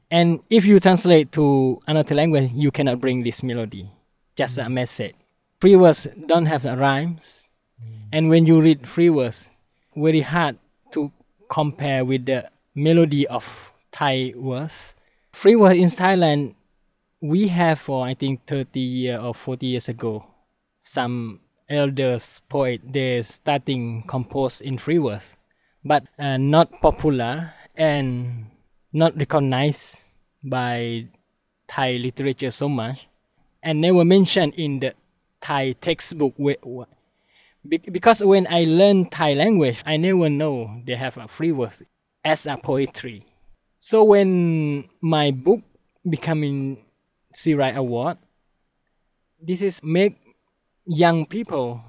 And if you translate to another language, you cannot bring this melody, just mm. a message. Free words don't have rhymes. Mm. And when you read free words, very hard to compare with the melody of Thai words. Free words in Thailand, we have for, I think, thirty years or forty years ago, some elders, poets, they starting compose in free words, but uh, not popular and not recognized by Thai literature so much, and never mentioned in the Thai textbook. Because when I learned Thai language, I never know they have a free words as a poetry. So when my book becoming SeaWrite Award, this is make young people,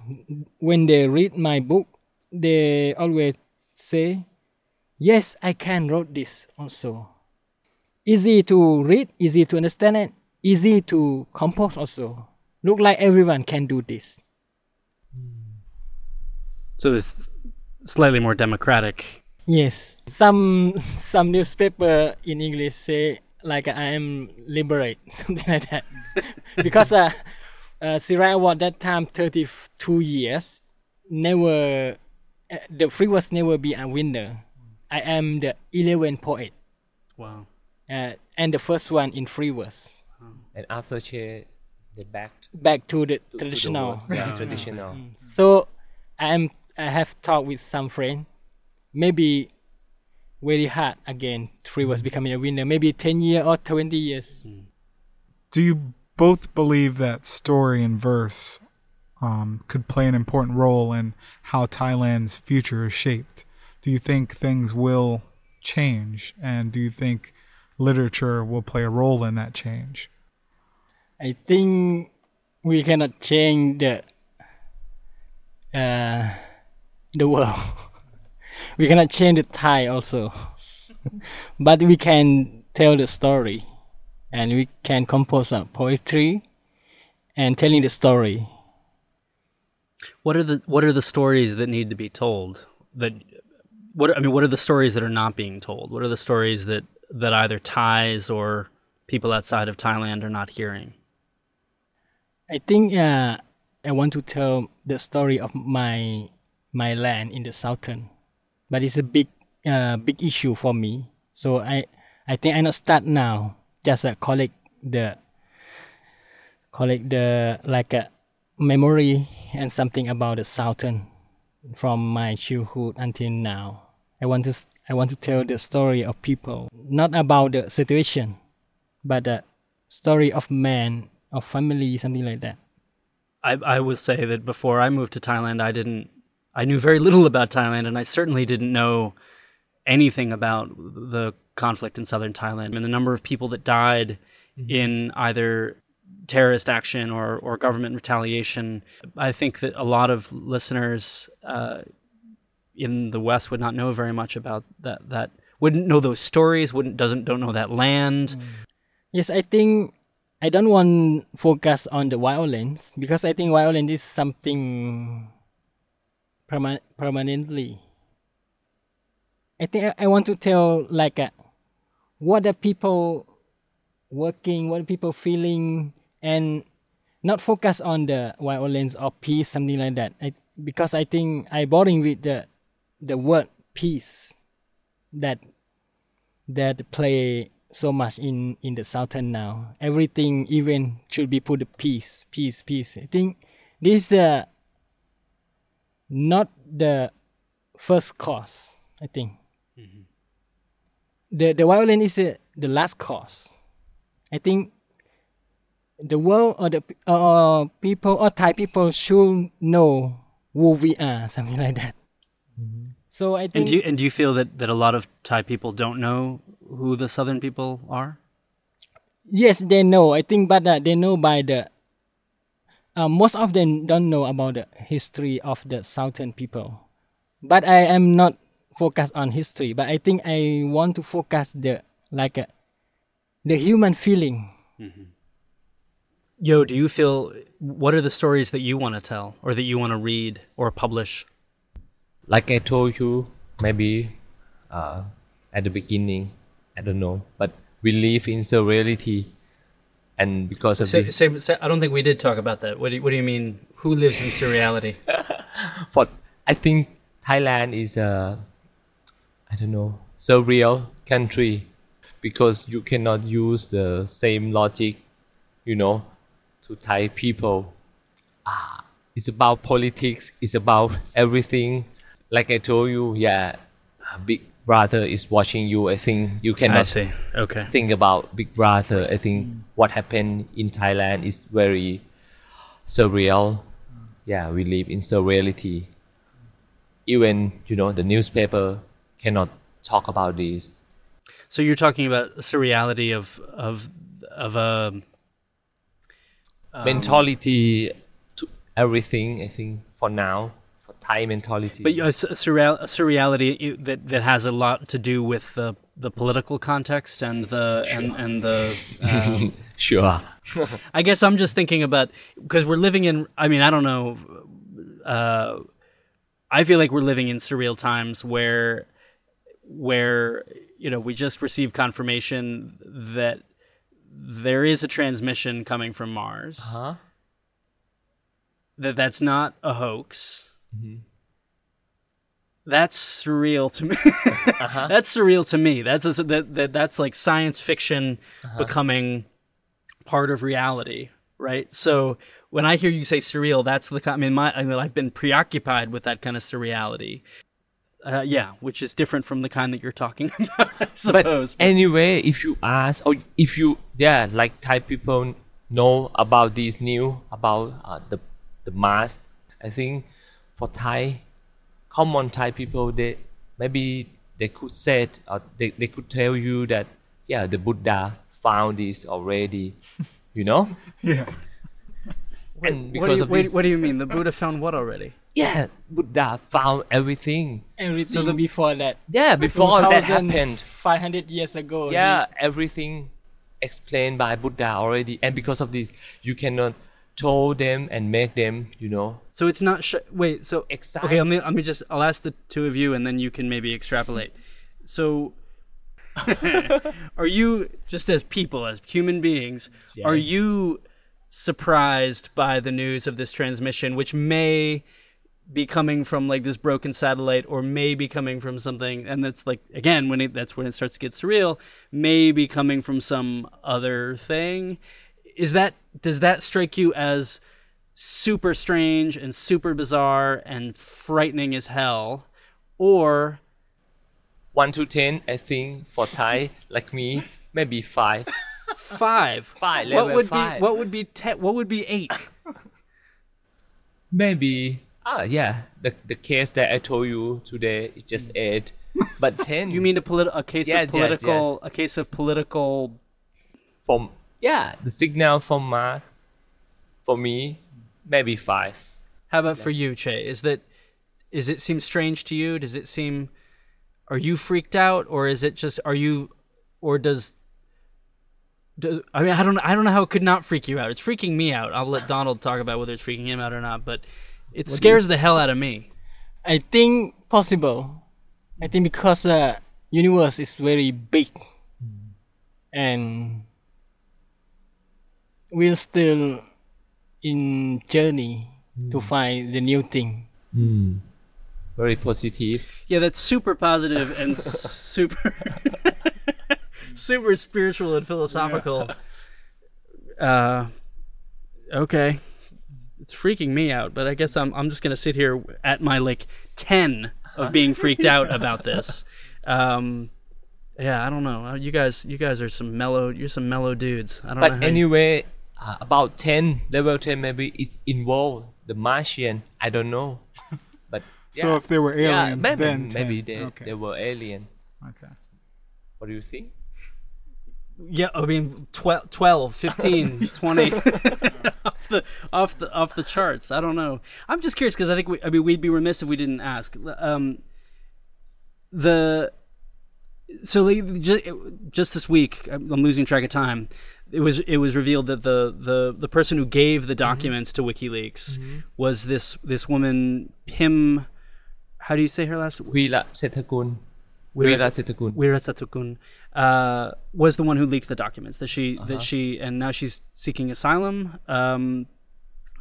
when they read my book, they always say, yes, I can wrote this also. Easy to read, easy to understand it, easy to compose also. Look like everyone can do this. So it's slightly more democratic. Yes. Some some newspaper in English say like I am liberate, something like that. Because uh, uh, SeaWrite Award that time thirty-two years, never uh, the free words never be a winner. I am the eleventh poet. Wow. Uh, and the first one in free verse. And after she, they back back to the to, traditional. To the yeah. traditional. Mm. So I am. I have talked with some friends. Maybe very hard again. Free verse becoming a winner. Maybe ten years or twenty years. Mm. Do you both believe that story and verse um, could play an important role in how Thailand's future is shaped? Do you think things will change, and do you think literature will play a role in that change? I think we cannot change the uh, the world. We cannot change the Thai also, but we can tell the story, and we can compose a poetry and telling the story. What are the what are the stories that need to be told? That What I mean, what are the stories that are not being told? What are the stories that, that either Thais or people outside of Thailand are not hearing? I think uh, I want to tell the story of my my land in the southern, but it's a big uh, big issue for me. So I I think I not start now. Just uh, collect the collect the like a memory and something about the southern. From my childhood until now, I want to I want to tell the story of people, not about the situation, but the story of man, of family, something like that. I I would say that before I moved to Thailand, I didn't I knew very little about Thailand, and I certainly didn't know anything about the conflict in southern Thailand and the number of people that died mm-hmm. in either terrorist action or, or government retaliation. I think that a lot of listeners uh, in the West would not know very much about that. That wouldn't know those stories. Wouldn't doesn't don't know that land. Mm. Yes, I think I don't want focus on the violence because I think violence is something perma- permanently I think I want to tell like uh, what are people working, what are people feeling, and not focus on the violence or peace, something like that. I, because I think I boring with the the word peace that that play so much in, in the Southern now. Everything even should be put peace, peace, peace. I think this uh, not the first cause, I think. Mm-hmm. The the violence is uh, the last cause. I think the world or the uh, people or Thai people should know who we are, something like that. Mm-hmm. So I think. And do you, and do you feel that, that a lot of Thai people don't know who the Southern people are? Yes, they know. I think, but uh, they know by the. Uh, most of them don't know about the history of the Southern people, but I am not focused on history. But I think I want to focus the like uh, the human feeling. Mm-hmm. Yo, do you feel, what are the stories that you want to tell or that you want to read or publish? Like I told you, maybe uh, at the beginning, I don't know, but we live in surreality. And because of say, this... Say, say, I don't think we did talk about that. What do you, what do you mean? Who lives in surreality? For, I think Thailand is a, I don't know, surreal country because you cannot use the same logic, you know, to Thai people. Ah, it's about politics, it's about everything. Like I told you, yeah, Big Brother is watching you. I think you cannot okay. think about Big Brother. I think mm. what happened in Thailand is very surreal. Mm. Yeah, we live in surreality. Even, you know, the newspaper cannot talk about this. So you're talking about surreality of of of a... Um, mentality to everything, I think, for now, for Thai mentality. But you know, surreal, surreality that, that has a lot to do with the, the political context and the sure. and, and the um, sure. I guess I'm just thinking about because we're living in. I mean, I don't know. Uh, I feel like we're living in surreal times where where you know we just received confirmation that. There is a transmission coming from Mars. Uh-huh. That that's not a hoax. Mm-hmm. That's surreal to me. uh-huh. That's surreal to me. That's a, that, that that's like science fiction uh-huh. becoming part of reality, right? So when I hear you say surreal, that's the I mean, my I mean, I've been preoccupied with that kind of surreality. Uh, yeah, which is different from the kind that you're talking about, I suppose. But anyway, if you ask, or if you, yeah, like Thai people know about this new, about uh, the the Mars, I think for Thai, common Thai people, they maybe they could say, it, or they, they could tell you that, yeah, the Buddha found this already, you know? Yeah. And because what, do you, of wait, this, what do you mean? The Buddha found what already? Yeah, Buddha found everything. Everything so the, before that. Yeah, before that happened. five hundred years ago. Yeah, right? Everything explained by Buddha already. And because of this, you cannot tell them and make them, you know. So it's not... Sh- wait, so... Exciting. Okay, let me, let me just... I'll ask the two of you and then you can maybe extrapolate. So... are you, just as people, as human beings, yes. Are you surprised by the news of this transmission, which may... be coming from like this broken satellite or maybe coming from something and that's like again when it that's when it starts to get surreal, maybe coming from some other thing. Is that does that strike you as super strange and super bizarre and frightening as hell? Or one to ten, I think for Thai like me, maybe five. Five. Five. What would five. be what would be te- what would be eight? Maybe Ah, yeah. The the case that I told you today is just eight, but ten. You mean a, politi- a case yes, of political, yes, yes. a case of political, from yeah, the signal from Mars, for me, maybe five. How about yeah. for you, Che? Is that, is it seem strange to you? Does it seem, are you freaked out, or is it just are you, or does, does I mean I don't I don't know how it could not freak you out. It's freaking me out. I'll let Donald talk about whether it's freaking him out or not, but. It what scares the hell out of me. I think possible. I think because the universe is very big, mm. and we're still in journey mm. to find the new thing. Mm. Very positive. Yeah, that's super positive and super, super spiritual and philosophical. Yeah. Uh, okay, it's freaking me out, but I guess I'm I'm just gonna sit here at my like ten of being freaked out about this. Um, yeah, I don't know. You guys, you guys are some mellow. You're some mellow dudes. I don't but know. But anyway, you... uh, about ten, level ten, maybe it involved the Martian. I don't know. So yeah. if there were aliens, yeah, maybe, then maybe they, okay. they were alien. Okay. What do you think? Yeah, I mean, twelve, fifteen, twenty, off the off the off the charts. I don't know. I'm just curious because I think we, I mean, we'd be remiss if we didn't ask. Um, the so just, just this week, I'm losing track of time. It was it was revealed that the, the, the person who gave the documents mm-hmm. to WikiLeaks mm-hmm. was this this woman Pim. How do you say her last name? Wirasetakul. Wirasetakul. Wirasetakul uh, was the one who leaked the documents. That she uh-huh. that she and now she's seeking asylum. Um,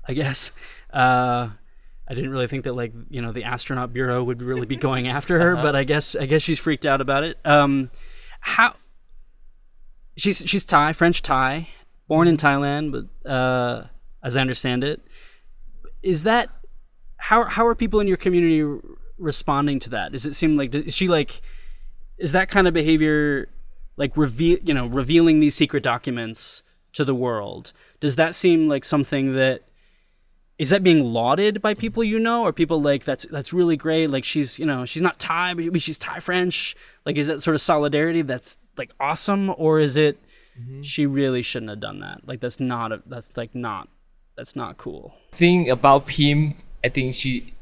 I guess uh, I didn't really think that like you know the astronaut bureau would really be going after her, uh-huh. but I guess I guess she's freaked out about it. Um, how she's she's Thai, French Thai, born in Thailand, but uh, as I understand it, is that. How how are people in your community r- responding to that? Does it seem like does, is she like is that kind of behavior like reveal you know revealing these secret documents to the world? Does that seem like something that is that being lauded by people you know or people like that's that's really great? Like she's you know she's not Thai but she's Thai French. Like is that sort of solidarity that's like awesome or is it mm-hmm. she really shouldn't have done that? Like that's not a, that's like not that's not cool. Thing about Pim. I think she,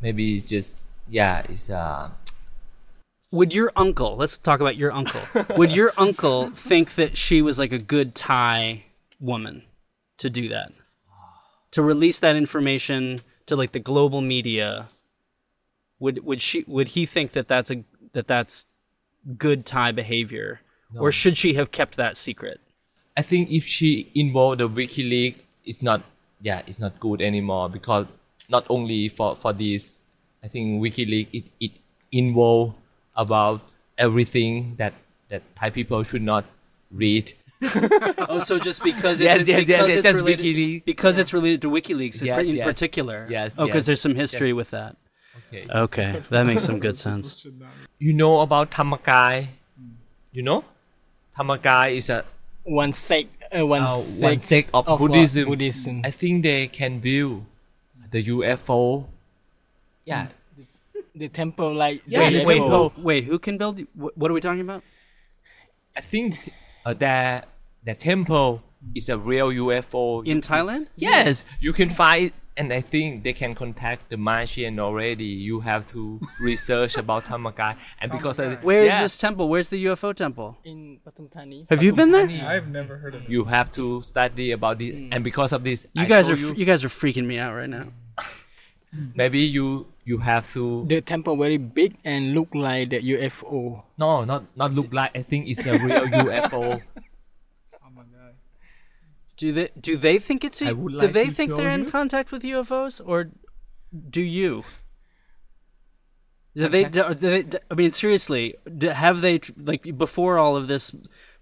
maybe just yeah, it's uh. Would your uncle? Let's talk about your uncle. Would your uncle think that she was like a good Thai woman to do that, to release that information to like the global media? Would would she? Would he think that that's a that that's good Thai behavior, no. or should she have kept that secret? I think if she involved the WikiLeaks, it's not yeah, it's not good anymore because. Not only for, for this, I think WikiLeaks it, it involved about everything that, that Thai people should not read. oh, so just because it's, yes, it, yes, because yes, it's yes, related because yeah. it's related to WikiLeaks yes, in yes, particular. Yes. Oh, because yes, there's some history yes. with that. Okay. Okay, that makes some good sense. You know about Tamakai? You know, Tamakai is a one sect, uh, one, uh, sect one sect of, of Buddhism. Buddhism. I think they can build. The U F O, yeah, the, the temple like yeah. The wait, temple. Who, wait, who can build? What, what are we talking about? I think uh, that the temple is a real U F O in you Thailand. Can, yes, you can find, and I think they can contact the Martian already. You have to research about Tamakai, and Tamakai. Because of, where yeah. is this temple? Where's the U F O temple? In Patumtani. Have Patumtani. You been there? I've never heard of it. You have to study about this, mm. and because of this, you I guys are you, you guys are freaking me out right now. Maybe you you have to. The temple very big and look like the U F O. No, not not look like. I think it's a real U F O. Oh my god! Do they do they think it's? A, do like they think they're you? In contact with U F Os or do you? Do they? Do, do they do, I mean, seriously, do, have they like before all of this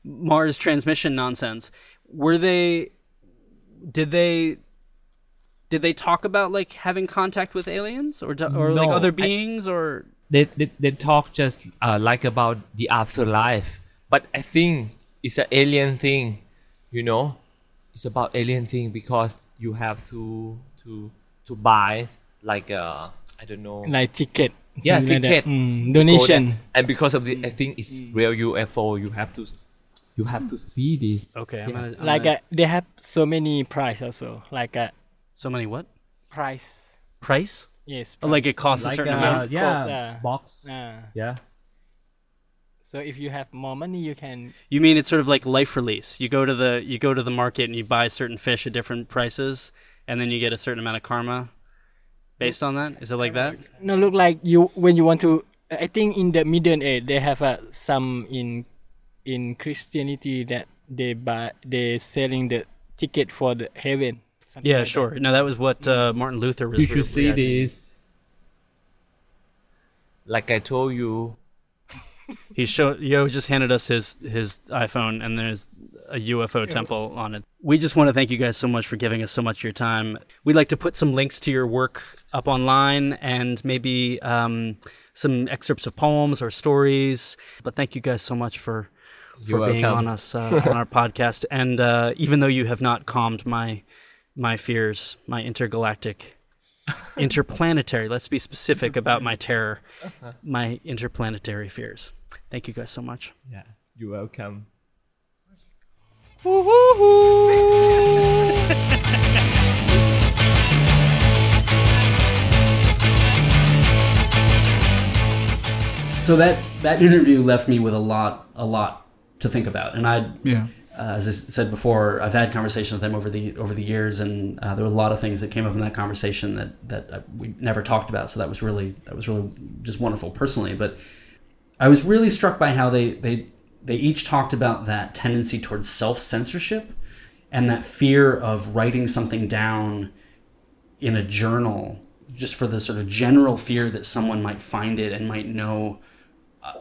Mars transmission nonsense? Were they? Did they? Did they talk about like having contact with aliens or to, or no, like other beings I, or they, they they talk just uh, like about the afterlife, but I think it's an alien thing, you know, it's about alien thing because you have to to to buy like uh I don't know like ticket yeah ticket like mm, donation and because of the I think it's mm. real U F O you have to you have to see this okay I'm yeah. gonna, I'm like gonna... A, they have so many price also like a. So many what? Price. Price? Yes. Price. Oh, like it costs like a certain uh, amount. Yes, yeah. Costs, uh, box. Uh, yeah. So if you have more money, you can. You mean it's sort of like life release? You go to the you go to the market and you buy certain fish at different prices, and then you get a certain amount of karma, based on that. Is it like that? No, look like you when you want to I think in the Middle Age they have uh, some in in Christianity that they buy they selling the ticket for the heaven. Yeah, like sure. That. No, that was what uh, Martin Luther was. You should see this. Like I told you. He showed Yo just handed us his, his iPhone, and there's a U F O temple on it. We just want to thank you guys so much for giving us so much of your time. We'd like to put some links to your work up online and maybe um, some excerpts of poems or stories. But thank you guys so much for for You're being welcome. on us uh, on our podcast. And uh, even though you have not calmed my my fears, my intergalactic. Interplanetary. Let's be specific about my terror, my interplanetary fears. Thank you guys so much. Yeah, you're welcome. Woo-hoo-hoo! So that that interview left me with a lot, a lot to think about, and I yeah. Uh, as I said before, I've had conversations with them over the over the years, and uh, there were a lot of things that came up in that conversation that that uh, we never talked about. So that was really that was really just wonderful personally. But I was really struck by how they they they each talked about that tendency towards self-censorship and that fear of writing something down in a journal, just for the sort of general fear that someone might find it and might know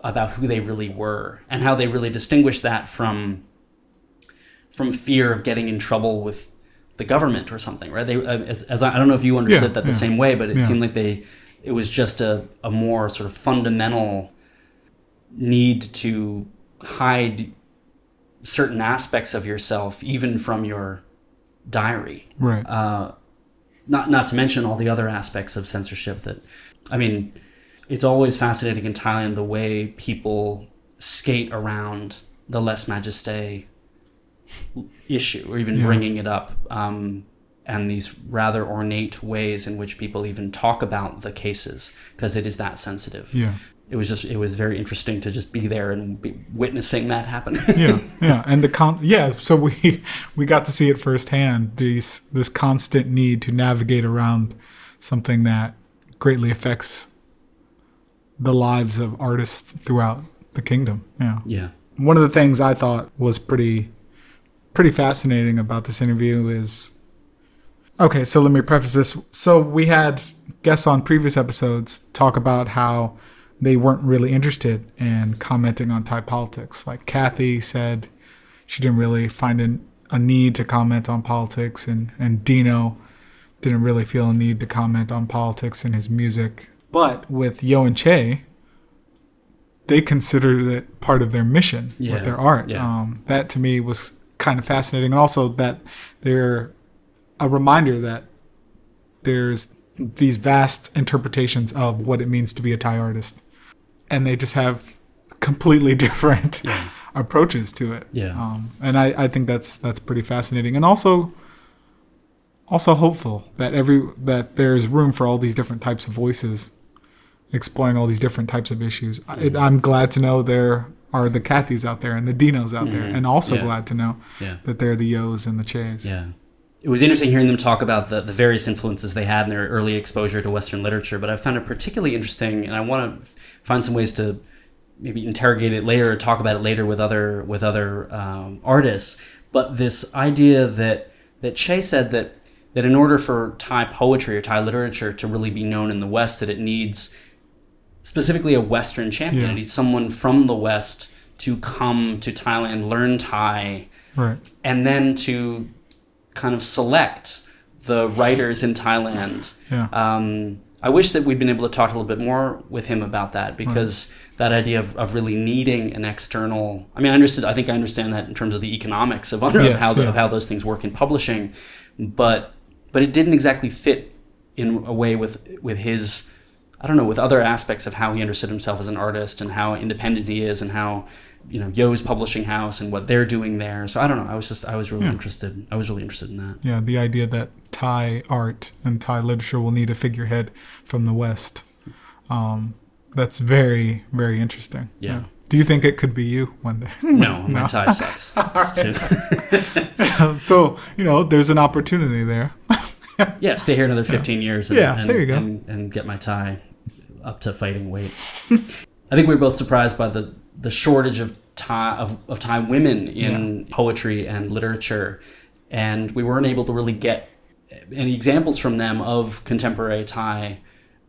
about who they really were, and how they really distinguished that from. from fear of getting in trouble with the government or something, right? They, as, as I, I don't know if you understood yeah, that the yeah, same way, but it yeah. seemed like they, it was just a, a more sort of fundamental need to hide certain aspects of yourself, even from your diary. Right. Uh, not, not to mention all the other aspects of censorship that, I mean, it's always fascinating in Thailand, the way people skate around the lèse majesté issue, or even yeah. bringing it up, um, and these rather ornate ways in which people even talk about the cases, because it is that sensitive. Yeah, it was just it was very interesting to just be there and be witnessing that happen. yeah, yeah, and the con- yeah. So we we got to see it firsthand. These this constant need to navigate around something that greatly affects the lives of artists throughout the kingdom. Yeah, yeah. One of the things I thought was pretty. pretty fascinating about this interview is okay so let me preface this. So we had guests on previous episodes talk about how they weren't really interested in commenting on Thai politics. Like Kathy said she didn't really find an, a need to comment on politics, and and Dino didn't really feel a need to comment on politics in his music. But with Yo and Che, they considered it part of their mission yeah. with their art. yeah. Um, that to me was kind of fascinating, and also that they're a reminder that there's these vast interpretations of what it means to be a Thai artist, and they just have completely different yeah. approaches to it. Yeah, um, and I, I think that's that's pretty fascinating, and also also hopeful that every that there's room for all these different types of voices, exploring all these different types of issues. Mm-hmm. I, I'm glad to know they're. Are the Kathys out there and the Dinos out mm-hmm. there, and also yeah. glad to know yeah. that they're the Yos and the Che's. Yeah, it was interesting hearing them talk about the, the various influences they had in their early exposure to Western literature, but I found it particularly interesting, and I want to find some ways to maybe interrogate it later or talk about it later with other with other um, artists, but this idea that, that Che said that, that in order for Thai poetry or Thai literature to really be known in the West, that it needs... specifically a Western champion. Yeah. I need someone from the West to come to Thailand, learn Thai, right. and then to kind of select the writers in Thailand. Yeah. Um, I wish that we'd been able to talk a little bit more with him about that, because right. that idea of, of really needing an external... I mean, I understood. I think I understand that in terms of the economics of, under, yes, of, how, yeah. of how those things work in publishing, but but it didn't exactly fit in a way with with his... I don't know, with other aspects of how he understood himself as an artist and how independent he is and how, you know, Yo's publishing house and what they're doing there. So I don't know. I was just, I was really yeah. interested. I was really interested in that. Yeah, the idea that Thai art and Thai literature will need a figurehead from the West. Um, that's very, very interesting. Yeah. yeah. Do you think it could be you one day? No, my no. Thai sucks. Right. So, you know, there's an opportunity there. Yeah, stay here another fifteen yeah. years and, yeah, and, there you go. and, and get my Thai. up to fighting weight. I think we were both surprised by the, the shortage of time of, of time women in yeah. poetry and literature, and we weren't able to really get any examples from them of contemporary Thai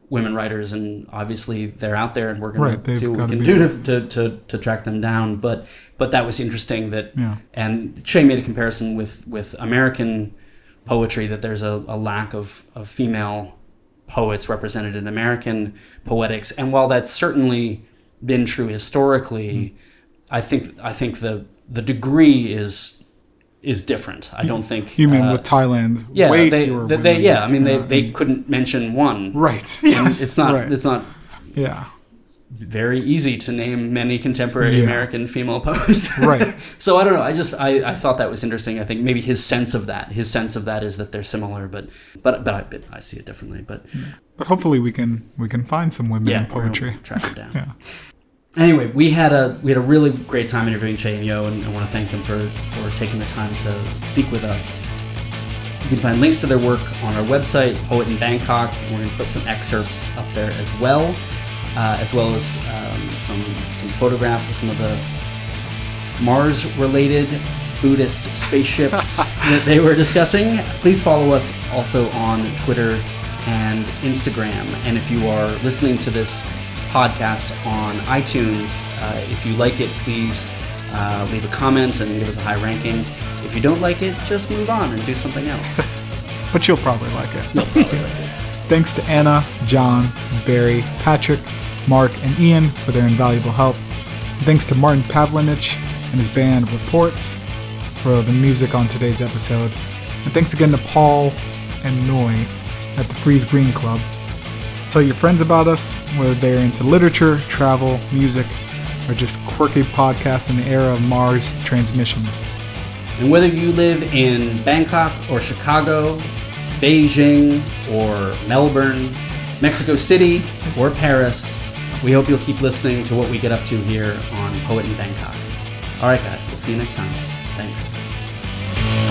women writers. And obviously they're out there, and we're going right, to see what we can do to, to, to, to track them down. But but that was interesting. That yeah. and Shay made a comparison with, with American poetry, that there's a, a lack of, of female poets represented in American poetics. And while that's certainly been true historically, mm. I think I think the the degree is is different. I don't think you mean uh, with Thailand. Yeah, way they, fewer they, women. They, yeah. I mean, they, uh, they couldn't mention one. Right. Yes. It's not. Right. It's not. Yeah. Very easy to name many contemporary yeah. American female poets. Right. So I don't know. I just I, I thought that was interesting. I think maybe his sense of that, his sense of that is that they're similar, but but but I, but I see it differently. But but hopefully we can we can find some women yeah, in poetry. Track them down. yeah. Anyway, we had a we had a really great time interviewing Che and Yo, and I want to thank them for, for taking the time to speak with us. You can find links to their work on our website, Poet in Bangkok. We're going to put some excerpts up there as well, uh, as well as um, some some photographs of some of the Mars-related Buddhist spaceships that they were discussing. Please follow us also on Twitter and Instagram. And if you are listening to this podcast on iTunes, uh, if you like it, please uh, leave a comment and give us a high ranking. If you don't like it, just move on and do something else. But you'll probably like it. You'll probably like it. Thanks to Anna, John, Barry, Patrick, Mark, and Ian for their invaluable help. And thanks to Martin Pavlinic and his band Reports for the music on today's episode. And thanks again to Paul and Noy at the Friese-Greene Club. Tell your friends about us, whether they're into literature, travel, music, or just quirky podcasts in the era of Mars transmissions. And whether you live in Bangkok or Chicago, Beijing or Melbourne, Mexico City or Paris, we hope you'll keep listening to what we get up to here on Poet in Bangkok. All right, guys, we'll see you next time. Thanks.